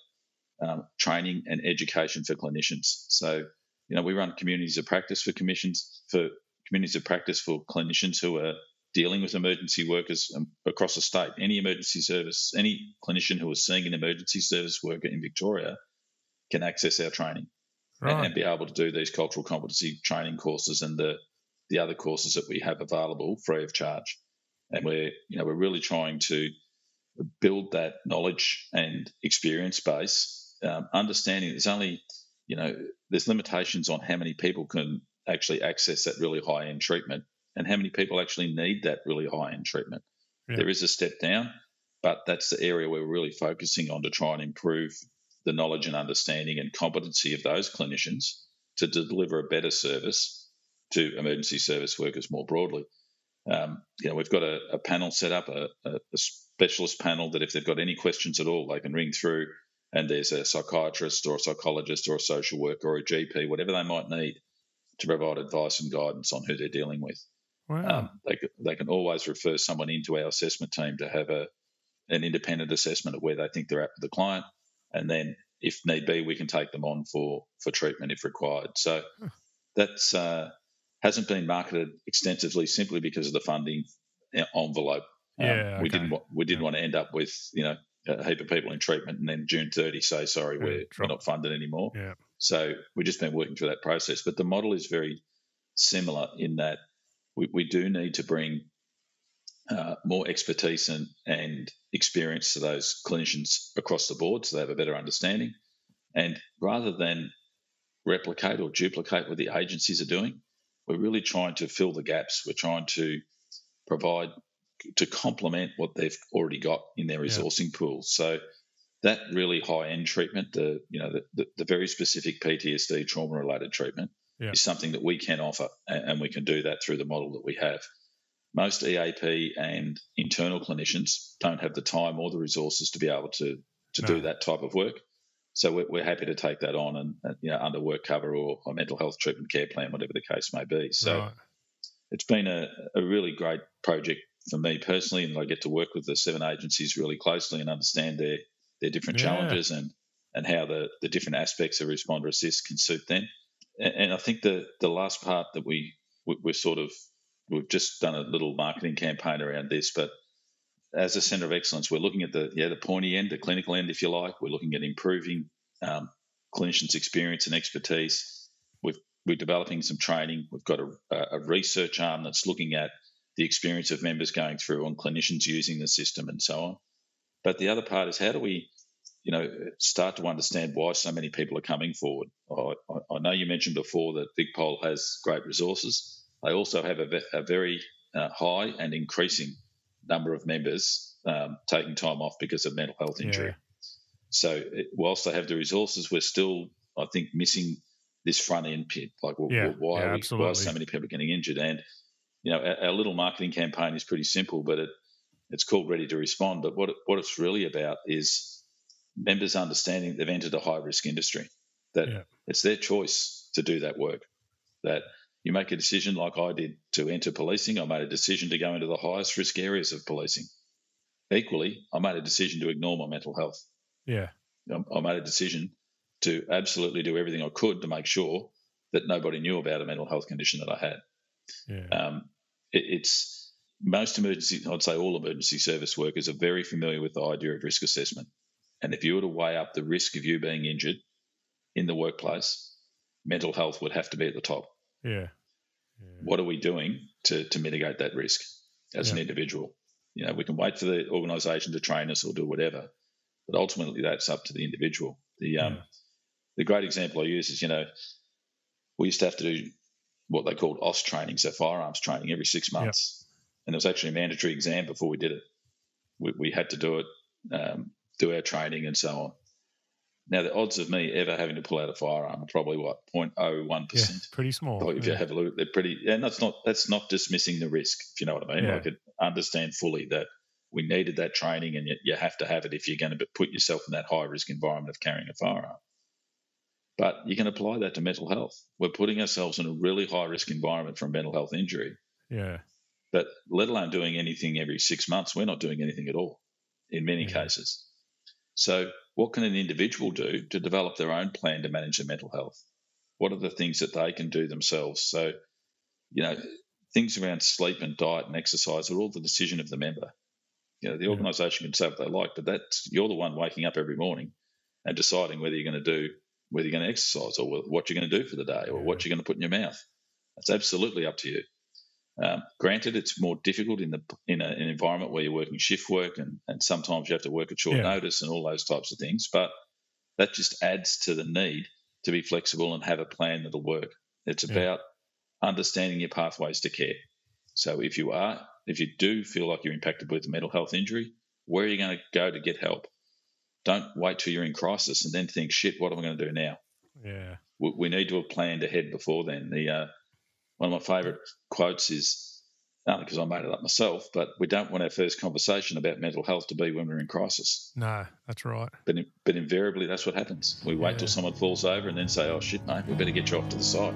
training and education for clinicians. So, you know, we run communities of practice for communities of practice for clinicians who are dealing with emergency workers across the state. Any emergency service, any clinician who is seeing an emergency service worker in Victoria can access our training and be able to do these cultural competency training courses and the other courses that we have available free of charge. And we're really trying to build that knowledge and experience base. Understanding there's only, you know, there's limitations on how many people can actually access that really high-end treatment and how many people actually need that really high-end treatment. Yeah. There is a step down, but that's the area we're really focusing on to try and improve the knowledge and understanding and competency of those clinicians to deliver a better service to emergency service workers more broadly. You know, we've got a panel set up, a specialist panel that if they've got any questions at all, they can ring through. And there's a psychiatrist or a psychologist or a social worker or a GP, whatever they might need to provide advice and guidance on who they're dealing with. Wow. They can always refer someone into our assessment team to have an independent assessment of where they think they're at with the client, and then if need be, we can take them on for treatment if required. So that's hasn't been marketed extensively simply because of the funding envelope. Yeah, we didn't want to end up with, you know, a heap of people in treatment and then June 30 say, sorry, we're not funded anymore. Yeah. So we've just been working through that process. But the model is very similar in that we do need to bring more expertise and experience to those clinicians across the board so they have a better understanding. And rather than replicate or duplicate what the agencies are doing, we're really trying to fill the gaps. We're trying to provide to complement what they've already got in their resourcing pool. So that really high-end treatment, the very specific PTSD trauma-related treatment is something that we can offer, and we can do that through the model that we have. Most EAP and internal clinicians don't have the time or the resources to be able to do that type of work. So we're happy to take that on and under work cover or a mental health treatment care plan, whatever the case may be. So it's been a really great project for me personally, and I get to work with the 7 agencies really closely and understand their different challenges and how the different aspects of Responder Assist can suit them. And I think the last part that we've just done a little marketing campaign around this, but as a centre of excellence, we're looking at the pointy end, the clinical end, if you like. We're looking at improving clinicians' experience and expertise. We're developing some training. We've got a research arm that's looking at the experience of members going through on clinicians using the system and so on. But the other part is how do we, start to understand why so many people are coming forward. I know you mentioned before that VicPol has great resources. They also have a very high and increasing number of members taking time off because of mental health injury. So whilst they have the resources, we're still, I think, missing this front end bit. Like, why are so many people getting injured? And our little marketing campaign is pretty simple, but it's called Ready to Respond. But what it's really about is members understanding they've entered a high-risk industry, that it's their choice to do that work, that you make a decision like I did to enter policing. I made a decision to go into the highest risk areas of policing. Equally, I made a decision to ignore my mental health. Yeah. I made a decision to absolutely do everything I could to make sure that nobody knew about a mental health condition that I had. Yeah. It's most emergency, I'd say all emergency service workers are very familiar with the idea of risk assessment. And if you were to weigh up the risk of you being injured in the workplace, mental health would have to be at the top. Yeah. What are we doing to mitigate that risk as an individual? We can wait for the organisation to train us or do whatever, but ultimately that's up to the individual. The great example I use is, we used to have to do what they called OSS training, so firearms training, every 6 months. And there was actually a mandatory exam before we did it. We had to do it, do our training and so on. Now, the odds of me ever having to pull out a firearm are probably, 0.01%? Yeah, pretty small. Probably if you have a look, they're pretty – and that's not dismissing the risk, if you know what I mean. Yeah. I could understand fully that we needed that training and you have to have it if you're going to put yourself in that high-risk environment of carrying a firearm. But you can apply that to mental health. We're putting ourselves in a really high-risk environment from mental health injury. Yeah. But let alone doing anything every 6 months, we're not doing anything at all in many cases. So what can an individual do to develop their own plan to manage their mental health? What are the things that they can do themselves? So, things around sleep and diet and exercise are all the decision of the member. The organisation can say what they like, but you're the one waking up every morning and deciding whether you're going to exercise or what you're going to do for the day or what you're going to put in your mouth. That's absolutely up to you. Granted, it's more difficult in an environment where you're working shift work and sometimes you have to work at short notice and all those types of things, but that just adds to the need to be flexible and have a plan that'll work. It's about understanding your pathways to care. So if you do feel like you're impacted with a mental health injury, where are you going to go to get help? Don't wait till you're in crisis and then think, shit, what am I going to do now? Yeah, we need to have planned ahead before then. One of my favourite quotes is, not because I made it up myself, but we don't want our first conversation about mental health to be when we're in crisis. No, that's right. But invariably, that's what happens. We wait till someone falls over and then say, oh, shit, mate, we better get you off to the side.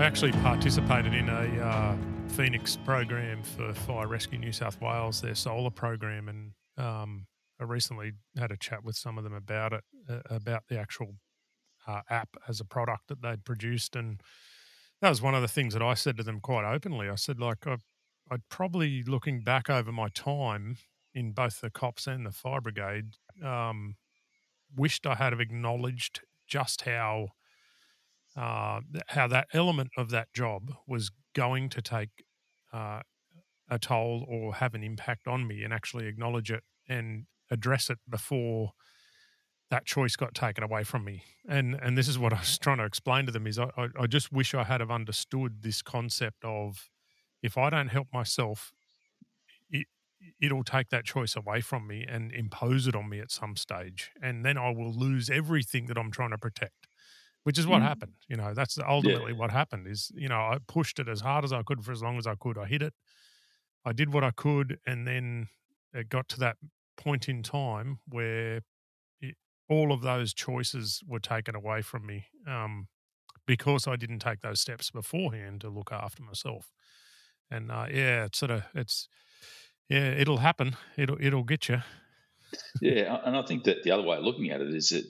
I actually participated in a Phoenix program for Fire Rescue New South Wales, their solar program, and I recently had a chat with some of them about it, about the actual app as a product that they'd produced. And that was one of the things that I said to them quite openly. I said, like, I'd probably, looking back over my time in both the cops and the fire brigade, wished I had have acknowledged just how that element of that job was going to take a toll or have an impact on me, and actually acknowledge it and address it before that choice got taken away from me. And this is what I was trying to explain to them, is I just wish I had have understood this concept of, if I don't help myself, it'll take that choice away from me and impose it on me at some stage. And then I will lose everything that I'm trying to protect, which is what happened. You know, that's ultimately what happened is, you know, I pushed it as hard as I could for as long as I could. I hit it. I did what I could. And then it got to that point in time where all of those choices were taken away from me because I didn't take those steps beforehand to look after myself. And it'll happen. It'll get you. Yeah, and I think that the other way of looking at it is that,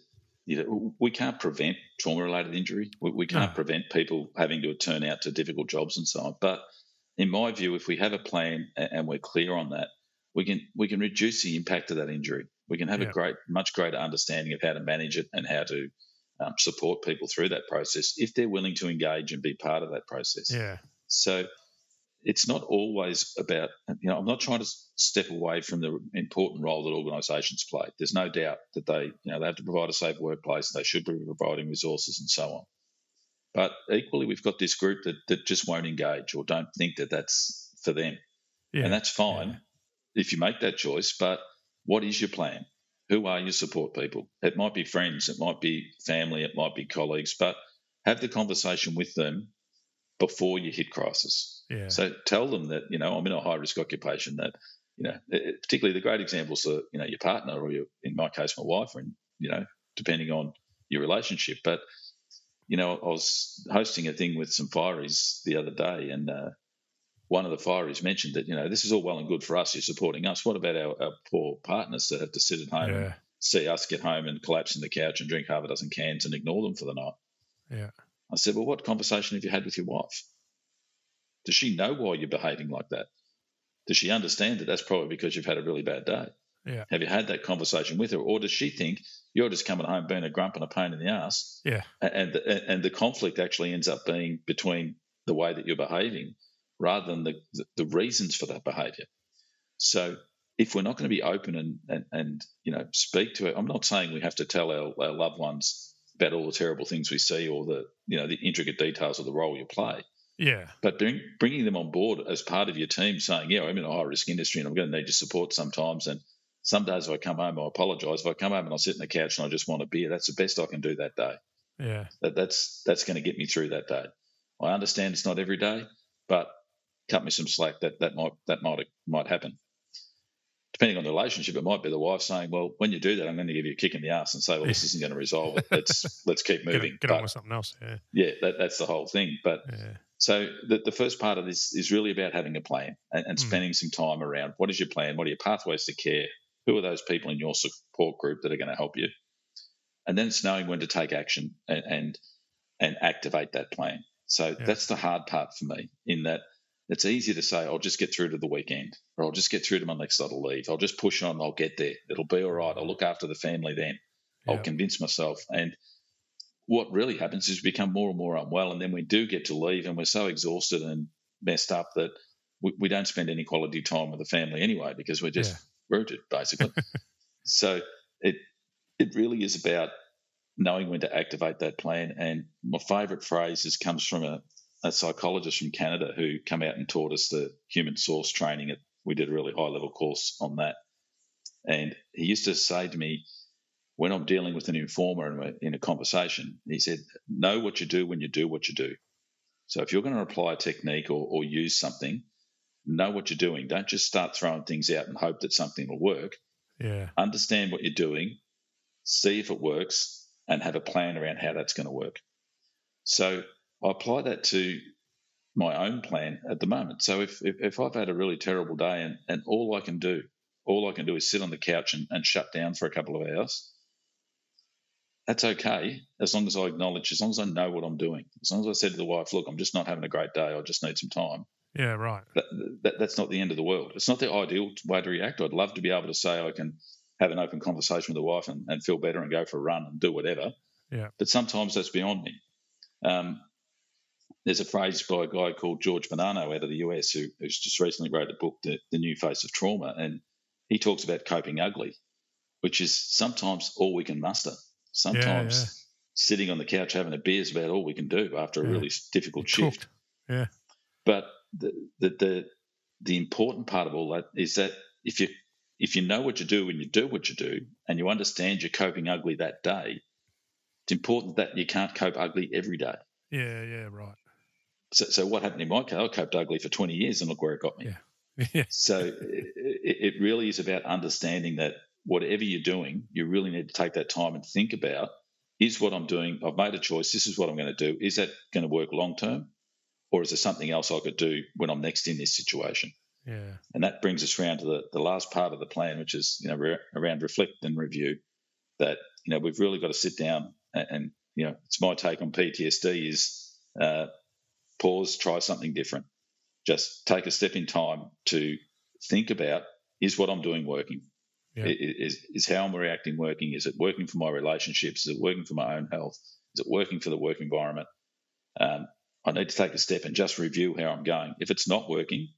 you know, we can't prevent trauma-related injury. We can't prevent people having to turn out to difficult jobs and so on. But in my view, if we have a plan and we're clear on that, we can reduce the impact of that injury. We can have a much greater understanding of how to manage it and how to support people through that process if they're willing to engage and be part of that process. Yeah. So it's not always about, you know, I'm not trying to step away from the important role that organisations play. There's no doubt that they have to provide a safe workplace, and they should be providing resources and so on. But equally, we've got this group that just won't engage or don't think that that's for them. Yeah. And that's fine if you make that choice, but what is your plan? Who are your support people? It might be friends, it might be family, it might be colleagues, but have the conversation with them before you hit crisis. Yeah. So tell them that, you know, I'm in a high-risk occupation, that, you know, particularly the great examples are, you know, your partner or your, in my case, my wife, and, you know, depending on your relationship. But, you know, I was hosting a thing with some fireys the other day, and one of the fireys mentioned that, you know, this is all well and good for us, you're supporting us. What about our poor partners that have to sit at home and see us get home and collapse on the couch and drink half a dozen cans and ignore them for the night? Yeah. I said, well, what conversation have you had with your wife? Does she know why you're behaving like that? Does she understand that that's probably because you've had a really bad day? Yeah. Have you had that conversation with her? Or does she think you're just coming home being a grump and a pain in the ass? Yeah. And the conflict actually ends up being between the way that you're behaving rather than the reasons for that behaviour. So if we're not going to be open and you know, speak to it, I'm not saying we have to tell our loved ones about all the terrible things we see or the, you know, the intricate details of the role you play. Yeah. But bringing them on board as part of your team, saying, yeah, I'm in a high-risk industry and I'm going to need your support sometimes, and some days if I come home, I apologise. If I come home and I sit on the couch and I just want a beer, that's the best I can do that day. Yeah. That's going to get me through that day. I understand it's not every day, but cut me some slack, that might happen. Depending on the relationship, it might be the wife saying, well, when you do that, I'm going to give you a kick in the ass and say, well, this isn't going to resolve it. Let's keep moving. Get on with something else. Yeah. Yeah, that's the whole thing. But so the first part of this is really about having a plan and spending some time around what is your plan, what are your pathways to care, who are those people in your support group that are going to help you? And then it's knowing when to take action and activate that plan. So that's the hard part for me, in that it's easy to say, I'll just get through to the weekend, or I'll just get through to my next lot of leave. I'll just push on, I'll get there. It'll be all right. I'll look after the family then. I'll convince myself. And what really happens is we become more and more unwell, and then we do get to leave and we're so exhausted and messed up that we don't spend any quality time with the family anyway, because we're just rooted, basically. So it really is about knowing when to activate that plan. And my favourite phrase comes from a psychologist from Canada who came out and taught us the human source training. We did a really high-level course on that. And he used to say to me, when I'm dealing with an informer and we're in a conversation, he said, know what you do when you do what you do. So if you're going to apply a technique or use something, know what you're doing. Don't just start throwing things out and hope that something will work. Yeah. Understand what you're doing, see if it works, and have a plan around how that's going to work. So I apply that to my own plan at the moment. So if I've had a really terrible day and all I can do is sit on the couch and shut down for a couple of hours, that's okay, as long as I acknowledge, as long as I know what I'm doing, as long as I said to the wife, look, I'm just not having a great day, I just need some time. Yeah, right. That's not the end of the world. It's not the ideal way to react. I'd love to be able to say I can have an open conversation with the wife and feel better and go for a run and do whatever. Yeah. But sometimes that's beyond me. There's a phrase by a guy called George Bonanno out of the US who's just recently wrote a book, The New Face of Trauma, and he talks about coping ugly, which is sometimes all we can muster. Sometimes sitting on the couch having a beer is about all we can do after a really difficult shift. Yeah. But the important part of all that is that if you know what you do and you do what you do and you understand you're coping ugly that day, it's important that you can't cope ugly every day. Yeah, right. So what happened in my case, I coped ugly for 20 years and look where it got me. Yeah. So it really is about understanding that whatever you're doing, you really need to take that time and think about, is what I'm doing, I've made a choice, this is what I'm going to do, is that going to work long term? Or is there something else I could do when I'm next in this situation? Yeah. And that brings us round to the last part of the plan, which is, around reflect and review, that, we've really got to sit down and it's my take on PTSD is pause, try something different. Just take a step in time to think about, is what I'm doing working? Yeah. Is how I'm reacting working? Is it working for my relationships? Is it working for my own health? Is it working for the work environment? I need to take a step and just review how I'm going. If it's not working,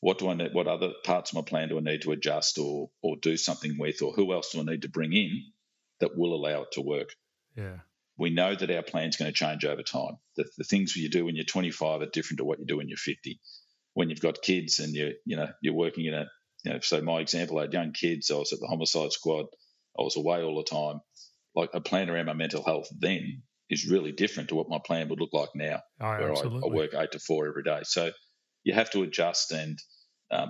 what do I need? What other parts of my plan do I need to adjust or do something with, or who else do I need to bring in that will allow it to work? Yeah, we know that our plan's going to change over time. The things you do when you're 25 are different to what you do when you're 50. When you've got kids and you're working in a so my example, I had young kids. I was at the homicide squad. I was away all the time. Like a plan around my mental health then is really different to what my plan would look like now, where I work 8 to 4 every day. So you have to adjust and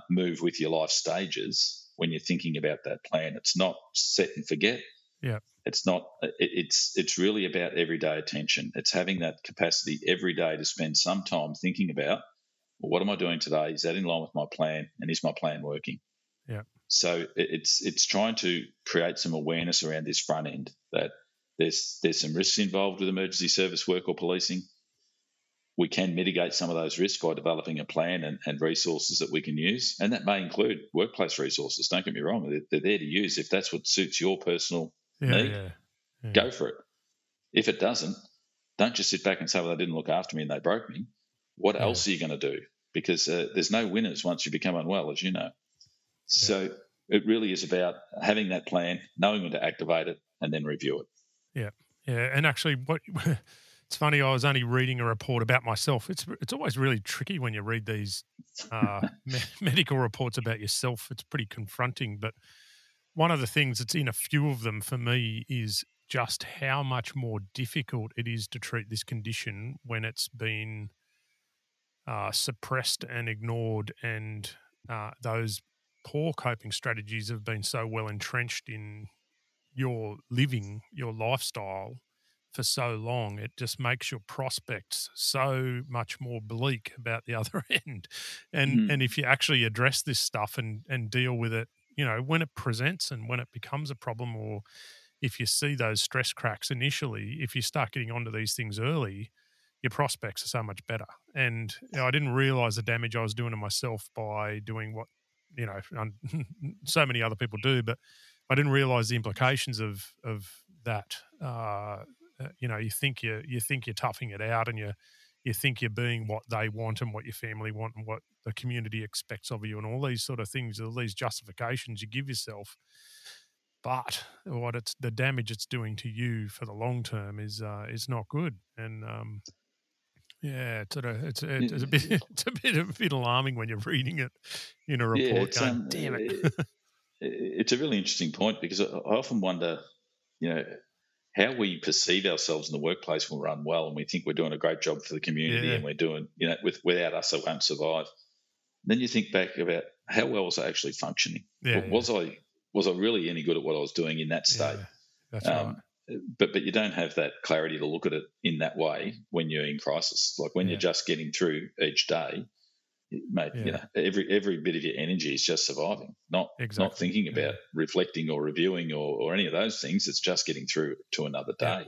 move with your life stages when you're thinking about that plan. It's not set and forget. Yeah. It's not. It's really about everyday attention. It's having that capacity every day to spend some time thinking about, well, what am I doing today? Is that in line with my plan? And is my plan working? Yeah. So it's trying to create some awareness around this front end that there's some risks involved with emergency service work or policing. We can mitigate some of those risks by developing a plan and resources that we can use. And that may include workplace resources. Don't get me wrong. They're there to use. If that's what suits your personal need, go for it. If it doesn't, don't just sit back and say, well, they didn't look after me and they broke me. What else are you going to do? Because there's no winners once you become unwell, as you know. So it really is about having that plan, knowing when to activate it, and then review it. Yeah, yeah. And actually, it's funny, I was only reading a report about myself. It's always really tricky when you read these medical reports about yourself. It's pretty confronting. But one of the things that's in a few of them for me is just how much more difficult it is to treat this condition when it's been suppressed and ignored, and those poor coping strategies have been so well entrenched in your living, your lifestyle for so long, it just makes your prospects so much more bleak about the other end. And and if you actually address this stuff and deal with it, when it presents and when it becomes a problem, or if you see those stress cracks initially, if you start getting onto these things early, your prospects are so much better. And I didn't realise the damage I was doing to myself by doing what, so many other people do, but I didn't realise the implications of that. You think you're toughing it out, and you think you're being what they want and what your family want and what the community expects of you, and all these sort of things, all these justifications you give yourself. But the damage it's doing to you for the long term is not good, and it's a bit alarming when you're reading it in a report. Damn it. It's a really interesting point, because I often wonder, how we perceive ourselves in the workplace when we're unwell, and we think we're doing a great job for the community and we're doing, without us, it won't survive. Then you think back about how well was I actually functioning? Was I really any good at what I was doing in that state? That's right. But you don't have that clarity to look at it in that way when you're in crisis. Like when you're just getting through each day, mate, you know, every bit of your energy is just surviving, not thinking about reflecting or reviewing or any of those things. It's just getting through to another day,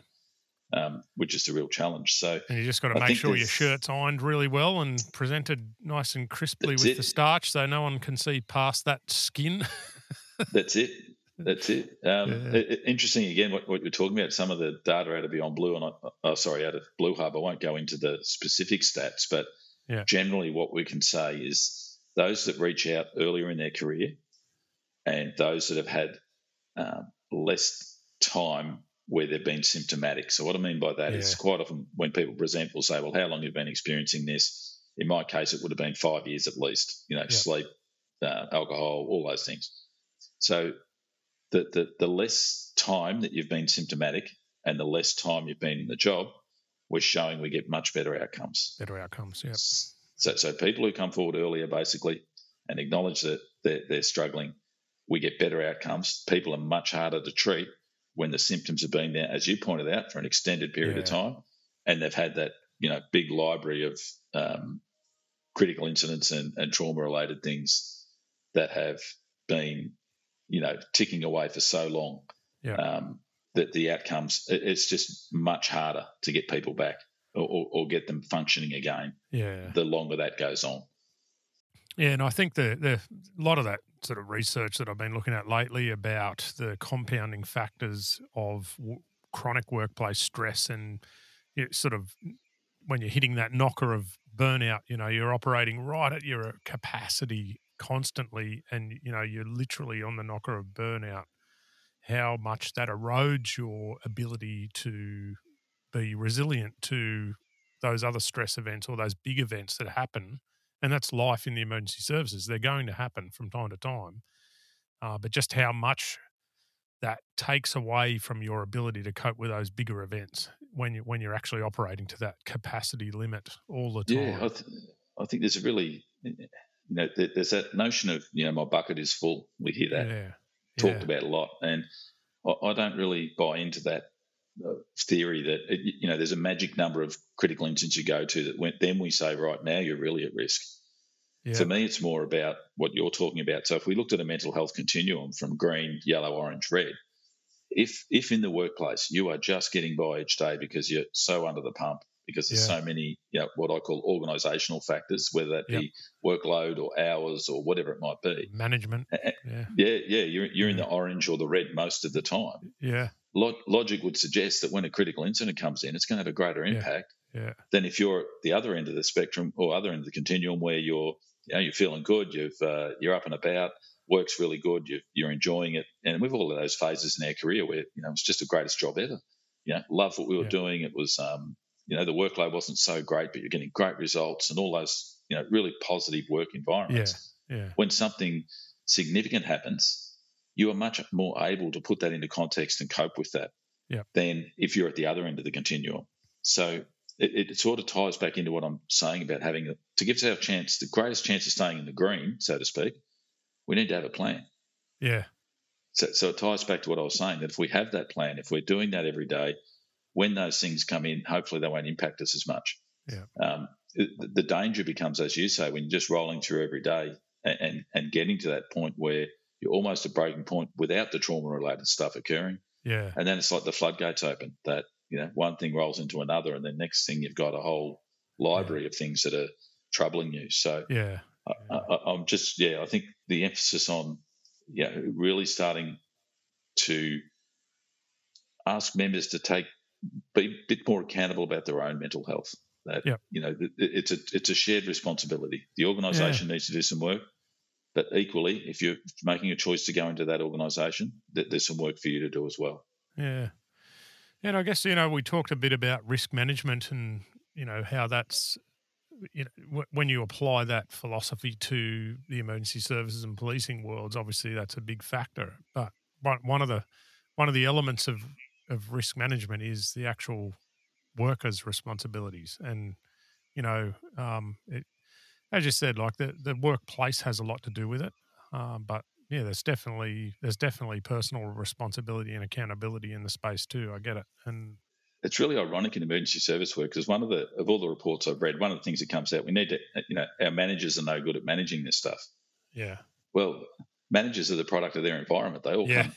which is the real challenge. So and you just got to make sure your shirt's ironed really well and presented nice and crisply with the starch, so no one can see past that skin. That's it. Interesting again, what you're talking about. Some of the data out of Beyond Blue, out of Blue Hub. I won't go into the specific stats, but generally, what we can say is those that reach out earlier in their career, and those that have had less time where they've been symptomatic. So what I mean by that is quite often when people present, we'll say, "Well, how long have you been experiencing this?" In my case, it would have been 5 years at least. You know, sleep, alcohol, all those things. So the less time that you've been symptomatic and the less time you've been in the job, we're showing we get much better outcomes. So people who come forward earlier basically and acknowledge that they're struggling, we get better outcomes. People are much harder to treat when the symptoms have been there, as you pointed out, for an extended period of time, and they've had that, you know, big library of critical incidents and trauma-related things that have been, you know, ticking away for so long that the outcomes, it's just much harder to get people back or get them functioning again the longer that goes on. Yeah, and I think a lot of that sort of research that I've been looking at lately about the compounding factors of chronic workplace stress and sort of when you're hitting that knocker of burnout, you know, you're operating right at your capacity constantly, and you know you're literally on the knocker of burnout. How much that erodes your ability to be resilient to those other stress events or those big events that happen, and that's life in the emergency services. They're going to happen from time to time, but just how much that takes away from your ability to cope with those bigger events when you're actually operating to that capacity limit all the time. Yeah, I think there's a really you know, there's that notion of, you know, my bucket is full. We hear that talked about a lot. And I don't really buy into that theory that, you know, there's a magic number of critical incidents you go to that then we say, right, now you're really at risk. Yeah. For me, it's more about what you're talking about. So if we looked at a mental health continuum from green, yellow, orange, red, if in the workplace you are just getting by each day because you're so under the pump, because there's so many, you know, what I call organisational factors, whether that be workload or hours or whatever it might be. Management. You're in the orange or the red most of the time. Yeah. Logic would suggest that when a critical incident comes in, it's going to have a greater impact than if you're at the other end of the spectrum or other end of the continuum where you're, you know, you're feeling good, you're up and about, work's really good, you're enjoying it. And we've all of those phases in our career where, you know, it's just the greatest job ever. You know, love what we were doing. It was... you know, the workload wasn't so great, but you're getting great results and all those, you know, really positive work environments. Yeah, yeah. When something significant happens, you are much more able to put that into context and cope with that than if you're at the other end of the continuum. So it sort of ties back into what I'm saying about having to give us our chance, the greatest chance of staying in the green, so to speak, we need to have a plan. Yeah. So it ties back to what I was saying, that if we have that plan, if we're doing that every day, when those things come in, hopefully they won't impact us as much. Yeah. The danger becomes, as you say, when you're just rolling through every day and getting to that point where you're almost at breaking point without the trauma-related stuff occurring. Yeah. And then it's like the floodgates open, that, you know, one thing rolls into another, and then next thing you've got a whole library of things that are troubling you. So I think the emphasis on really starting to ask members to be a bit more accountable about their own mental health. That you know, it's a shared responsibility. The organisation needs to do some work, but equally, if you're making a choice to go into that organisation, there's some work for you to do as well. Yeah, and I guess, you know, we talked a bit about risk management and, you know, how that's, you know, when you apply that philosophy to the emergency services and policing worlds, obviously that's a big factor. But one of the elements of risk management is the actual workers' responsibilities. And, you know, as you said, like the workplace has a lot to do with it, but yeah, there's definitely personal responsibility and accountability in the space too. I get it. And it's really ironic in emergency service work because of all the reports I've read, one of the things that comes out, we need to, our managers are no good at managing this stuff. Yeah. Well, managers are the product of their environment. They all come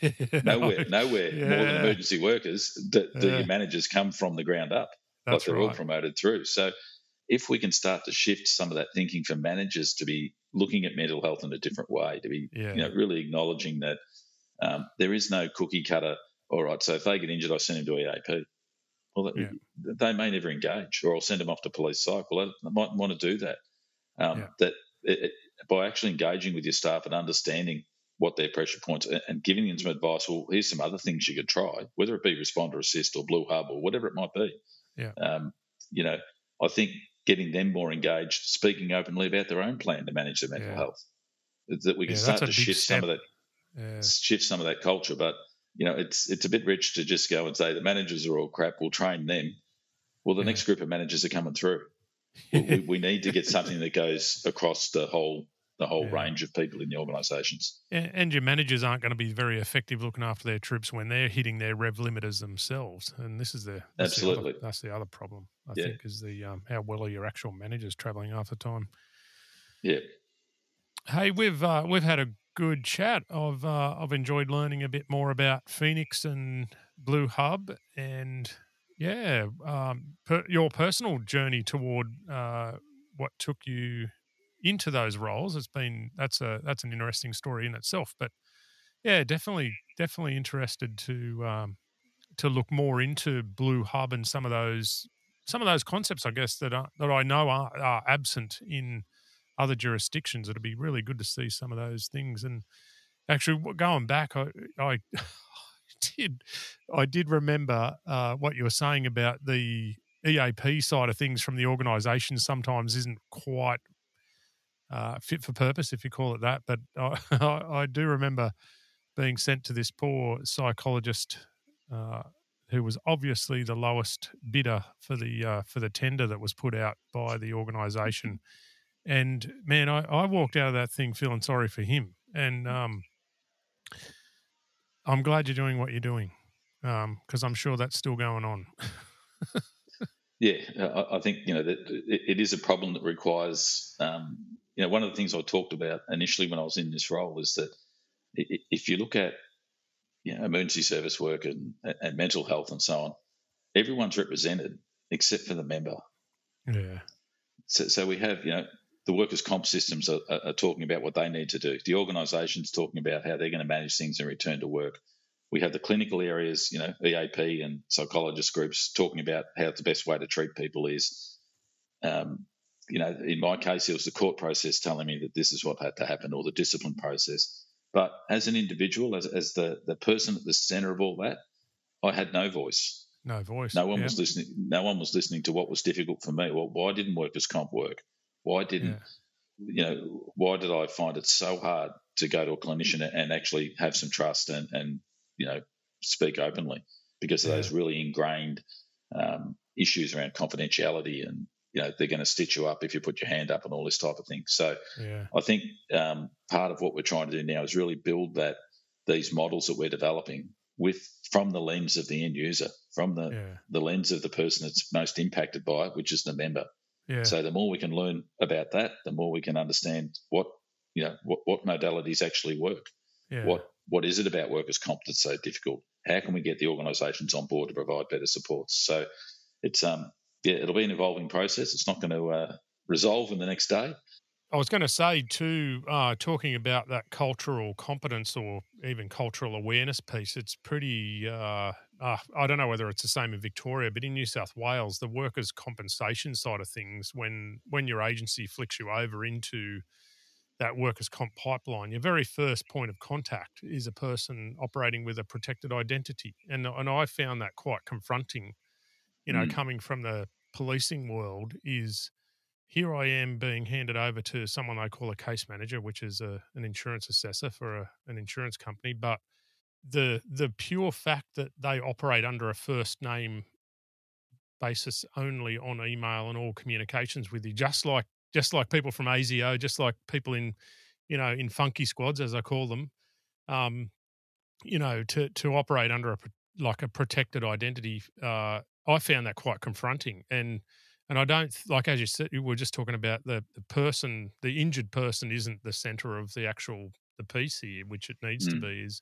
nowhere more than emergency workers. Your managers come from the ground up? That's like they're all promoted through. So if we can start to shift some of that thinking for managers to be looking at mental health in a different way, to be really acknowledging that there is no cookie cutter, all right, so if they get injured, I send them to EAP. Well, they may never engage, or I'll send them off to police psych. Well, I might want to do that. By actually engaging with your staff and understanding what their pressure points are and giving them some advice, well, here's some other things you could try, whether it be Responder Assist or Blue Hub or whatever it might be. Yeah. I think getting them more engaged, speaking openly about their own plan to manage their mental health, that we can start to shift some of that culture. But, it's a bit rich to just go and say the managers are all crap, we'll train them. Well, the next group of managers are coming through. We need to get something that goes across the whole range of people in the organisations. And your managers aren't going to be very effective looking after their troops when they're hitting their rev limiters themselves. And this is that's the other problem, I think, is how well are your actual managers travelling half the time? Yeah. Hey, we've had a good chat. I've enjoyed learning a bit more about Phoenix and Blue Hub and your personal journey toward what took you into those roles. That's an interesting story in itself. But definitely interested to look more into Blue Hub and some of those concepts, I guess, that I know are absent in other jurisdictions. It'd be really good to see some of those things. And actually, going back, I did remember what you were saying about the EAP side of things from the organisation sometimes isn't quite fit for purpose, if you call it that. But I do remember being sent to this poor psychologist who was obviously the lowest bidder for the tender that was put out by the organisation. And, man, I walked out of that thing feeling sorry for him. And I'm glad you're doing what you're doing because I'm sure that's still going on. I think, that it is a problem that requires, one of the things I talked about initially when I was in this role is that if you look at emergency service work and mental health and so on, everyone's represented except for the member. Yeah. So we have, the workers' comp systems are talking about what they need to do. The organisation's talking about how they're going to manage things in return to work. We have the clinical areas, EAP and psychologist groups talking about how the best way to treat people is. In my case, it was the court process telling me that this is what had to happen, or the discipline process. But as an individual, as the person at the centre of all that, I had no voice. No one was listening. No one was listening to what was difficult for me. Well, why didn't workers' comp work? Why didn't, why did I find it so hard to go to a clinician and actually have some trust and speak openly because of those really ingrained issues around confidentiality and, they're going to stitch you up if you put your hand up and all this type of thing. So I think part of what we're trying to do now is really build these models that we're developing from the lens of the end user, from the lens of the person that's most impacted by it, which is the member. Yeah. So the more we can learn about that, the more we can understand what modalities actually work. Yeah. What is it about workers' comp that's so difficult? How can we get the organisations on board to provide better supports? So it's it'll be an evolving process. It's not going to resolve in the next day. I was going to say too, talking about that cultural competence or even cultural awareness piece, it's pretty. I don't know whether it's the same in Victoria, but in New South Wales, the workers' compensation side of things, when your agency flicks you over into that workers' comp pipeline, your very first point of contact is a person operating with a protected identity. And I found that quite confronting, coming from the policing world is here I am being handed over to someone I call a case manager, which is an insurance assessor for an insurance company, but the pure fact that they operate under a first name basis only on email and all communications with you, just like people from ASIO, just like people in funky squads, as I call them, to operate under a protected identity, I found that quite confronting. And I don't, like, as you said, we were just talking about the person, the injured person isn't the centre of the actual, the piece here, which it needs to be is,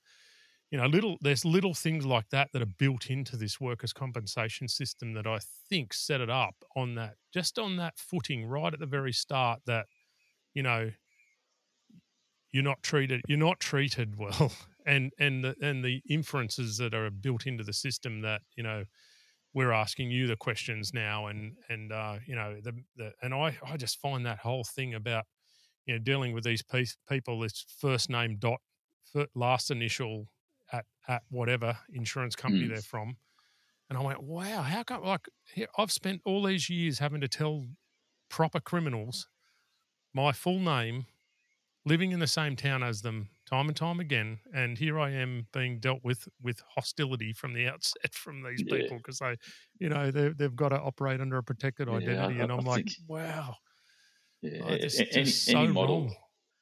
there's little things like that that are built into this workers' compensation system that I think set it up on that, just on that footing right at the very start that, you're not treated well. And the inferences that are built into the system that, we're asking you the questions now, and I just find that whole thing about dealing with these people, it's first name dot last initial at whatever insurance company they're from, and I went, wow, how come? Like, I've spent all these years having to tell proper criminals my full name, living in the same town as them, time and time again, and here I am being dealt with hostility from the outset from these people because they've got to operate under a protected identity, wow. Yeah, any model,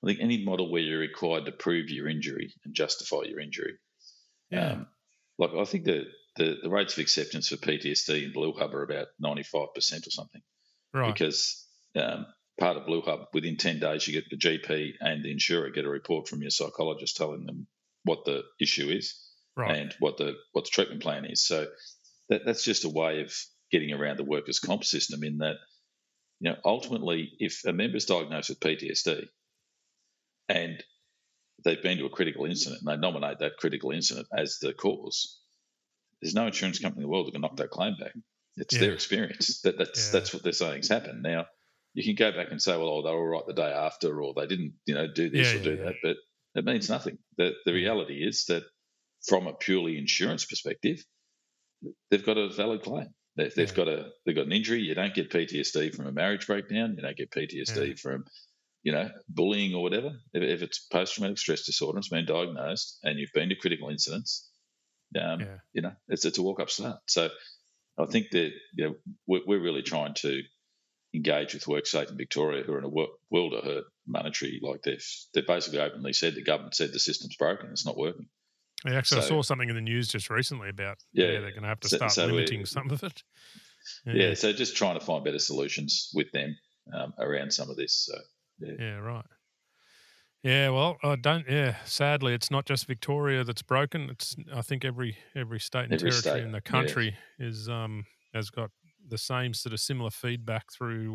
I think any model where you're required to prove your injury and justify your injury. Yeah. I think the rates of acceptance for PTSD in Blue Hub are about 95% or something. Right. Because part of Blue Hub, within 10 days, you get the GP and the insurer get a report from your psychologist telling them what the issue is and what the treatment plan is. So that's just a way of getting around the workers' comp system in that, ultimately, if a member's diagnosed with PTSD and they've been to a critical incident and they nominate that critical incident as the cause, there's no insurance company in the world that can knock that claim back. It's their experience. That's what they're saying's happened. Now, you can go back and say, well, they were all right the day after, or they didn't, do this that, but it means nothing. The reality is that from a purely insurance perspective, they've got a valid claim. They've got an injury. You don't get PTSD from a marriage breakdown. You don't get PTSD from, bullying or whatever. If it's post-traumatic stress disorder, it's been diagnosed, and you've been to critical incidents, it's a walk-up start. So I think that we're really trying to engage with WorkSafe in Victoria, who are in a world of hurt monetary. Like they've basically openly said the government said the system's broken, it's not working. I saw something in the news just recently about they're going to have to start limiting some of it. Yeah, so just trying to find better solutions with them around some of this. So right. Yeah, well, I don't. Yeah, sadly, it's not just Victoria that's broken. It's I think every state and territory in the country is has got the same sort of similar feedback through,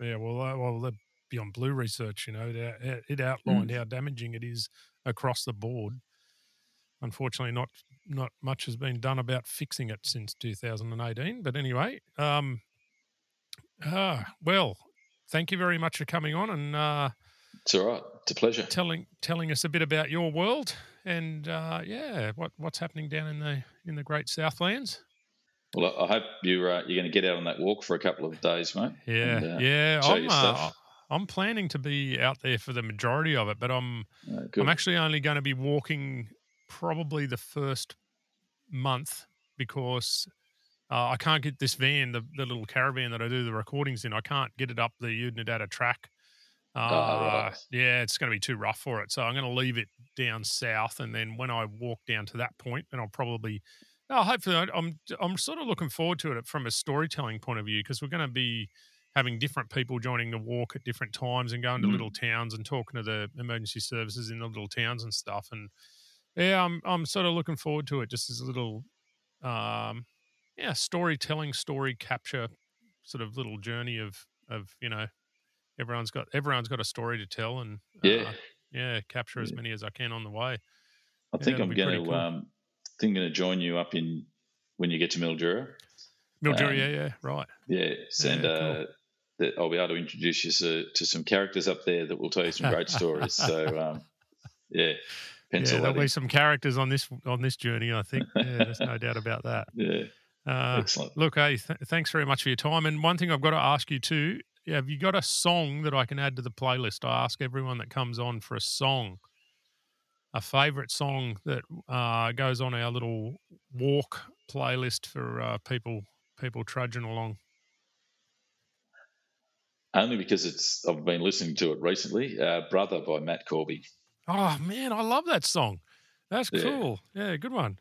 the Beyond Blue research, it outlined how damaging it is across the board. Unfortunately, not much has been done about fixing it since 2018. But anyway, well, thank you very much for coming on. And it's all right. It's a pleasure. Telling us a bit about your world and, what's happening down in the Great Southlands. Well, I hope you're going to get out on that walk for a couple of days, mate. Yeah, and, I'm planning to be out there for the majority of it, but I'm actually only going to be walking probably the first month because I can't get this van, the little caravan that I do the recordings in, I can't get it up the Udnadatta track. Right. Yeah, it's going to be too rough for it, so I'm going to leave it down south, and then when I walk down to that point, then I'll probably... Oh, hopefully, I'm sort of looking forward to it from a storytelling point of view because we're going to be having different people joining the walk at different times and going to little towns and talking to the emergency services in the little towns and stuff. And yeah, I'm sort of looking forward to it just as a little, storytelling, story capture, sort of little journey of everyone's got a story to tell and capture as many as I can on the way. I think I'm going to. Cool. I'm going to join you up in when you get to Mildura. Right. Yeah, and cool. I'll be able to introduce you to some characters up there that will tell you some great stories. So, there'll be some characters on this journey, I think. Yeah, there's no doubt about that. Yeah, excellent. Look, hey, thanks very much for your time. And one thing I've got to ask you too: have you got a song that I can add to the playlist? I ask everyone that comes on for a song. A favourite song that goes on our little walk playlist for people trudging along. Only because I've been listening to it recently. Brother by Matt Corby. Oh man, I love that song. That's cool. Yeah, good one.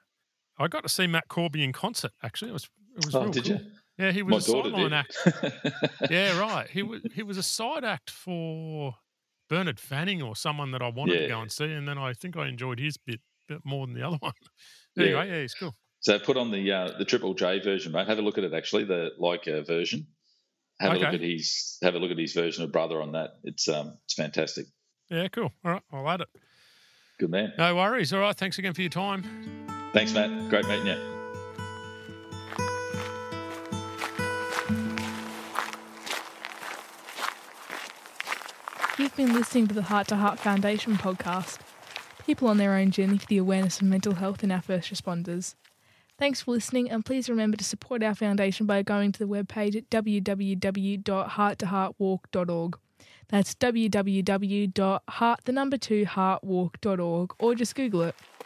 I got to see Matt Corby in concert, actually. It was oh, real did cool. you? Yeah, he was a sideline act. Yeah, right. He was a side act for Bernard Fanning or someone that I wanted to go and see, and then I think I enjoyed his bit more than the other one. Anyway, yeah, he's cool. So put on the Triple J version, mate. Have a look at it. Actually, the Leica version. Have a look at his version of Brother on that. It's fantastic. Yeah, cool. All right, I'll add it. Good man. No worries. All right, thanks again for your time. Thanks, Matt. Great meeting you. You've been listening to the Heart to Heart Foundation podcast. People on their own journey for the awareness of mental health in our first responders. Thanks for listening, and please remember to support our foundation by going to the webpage at www.hearttoheartwalk.org. That's www.heartwalk.org, or just Google it.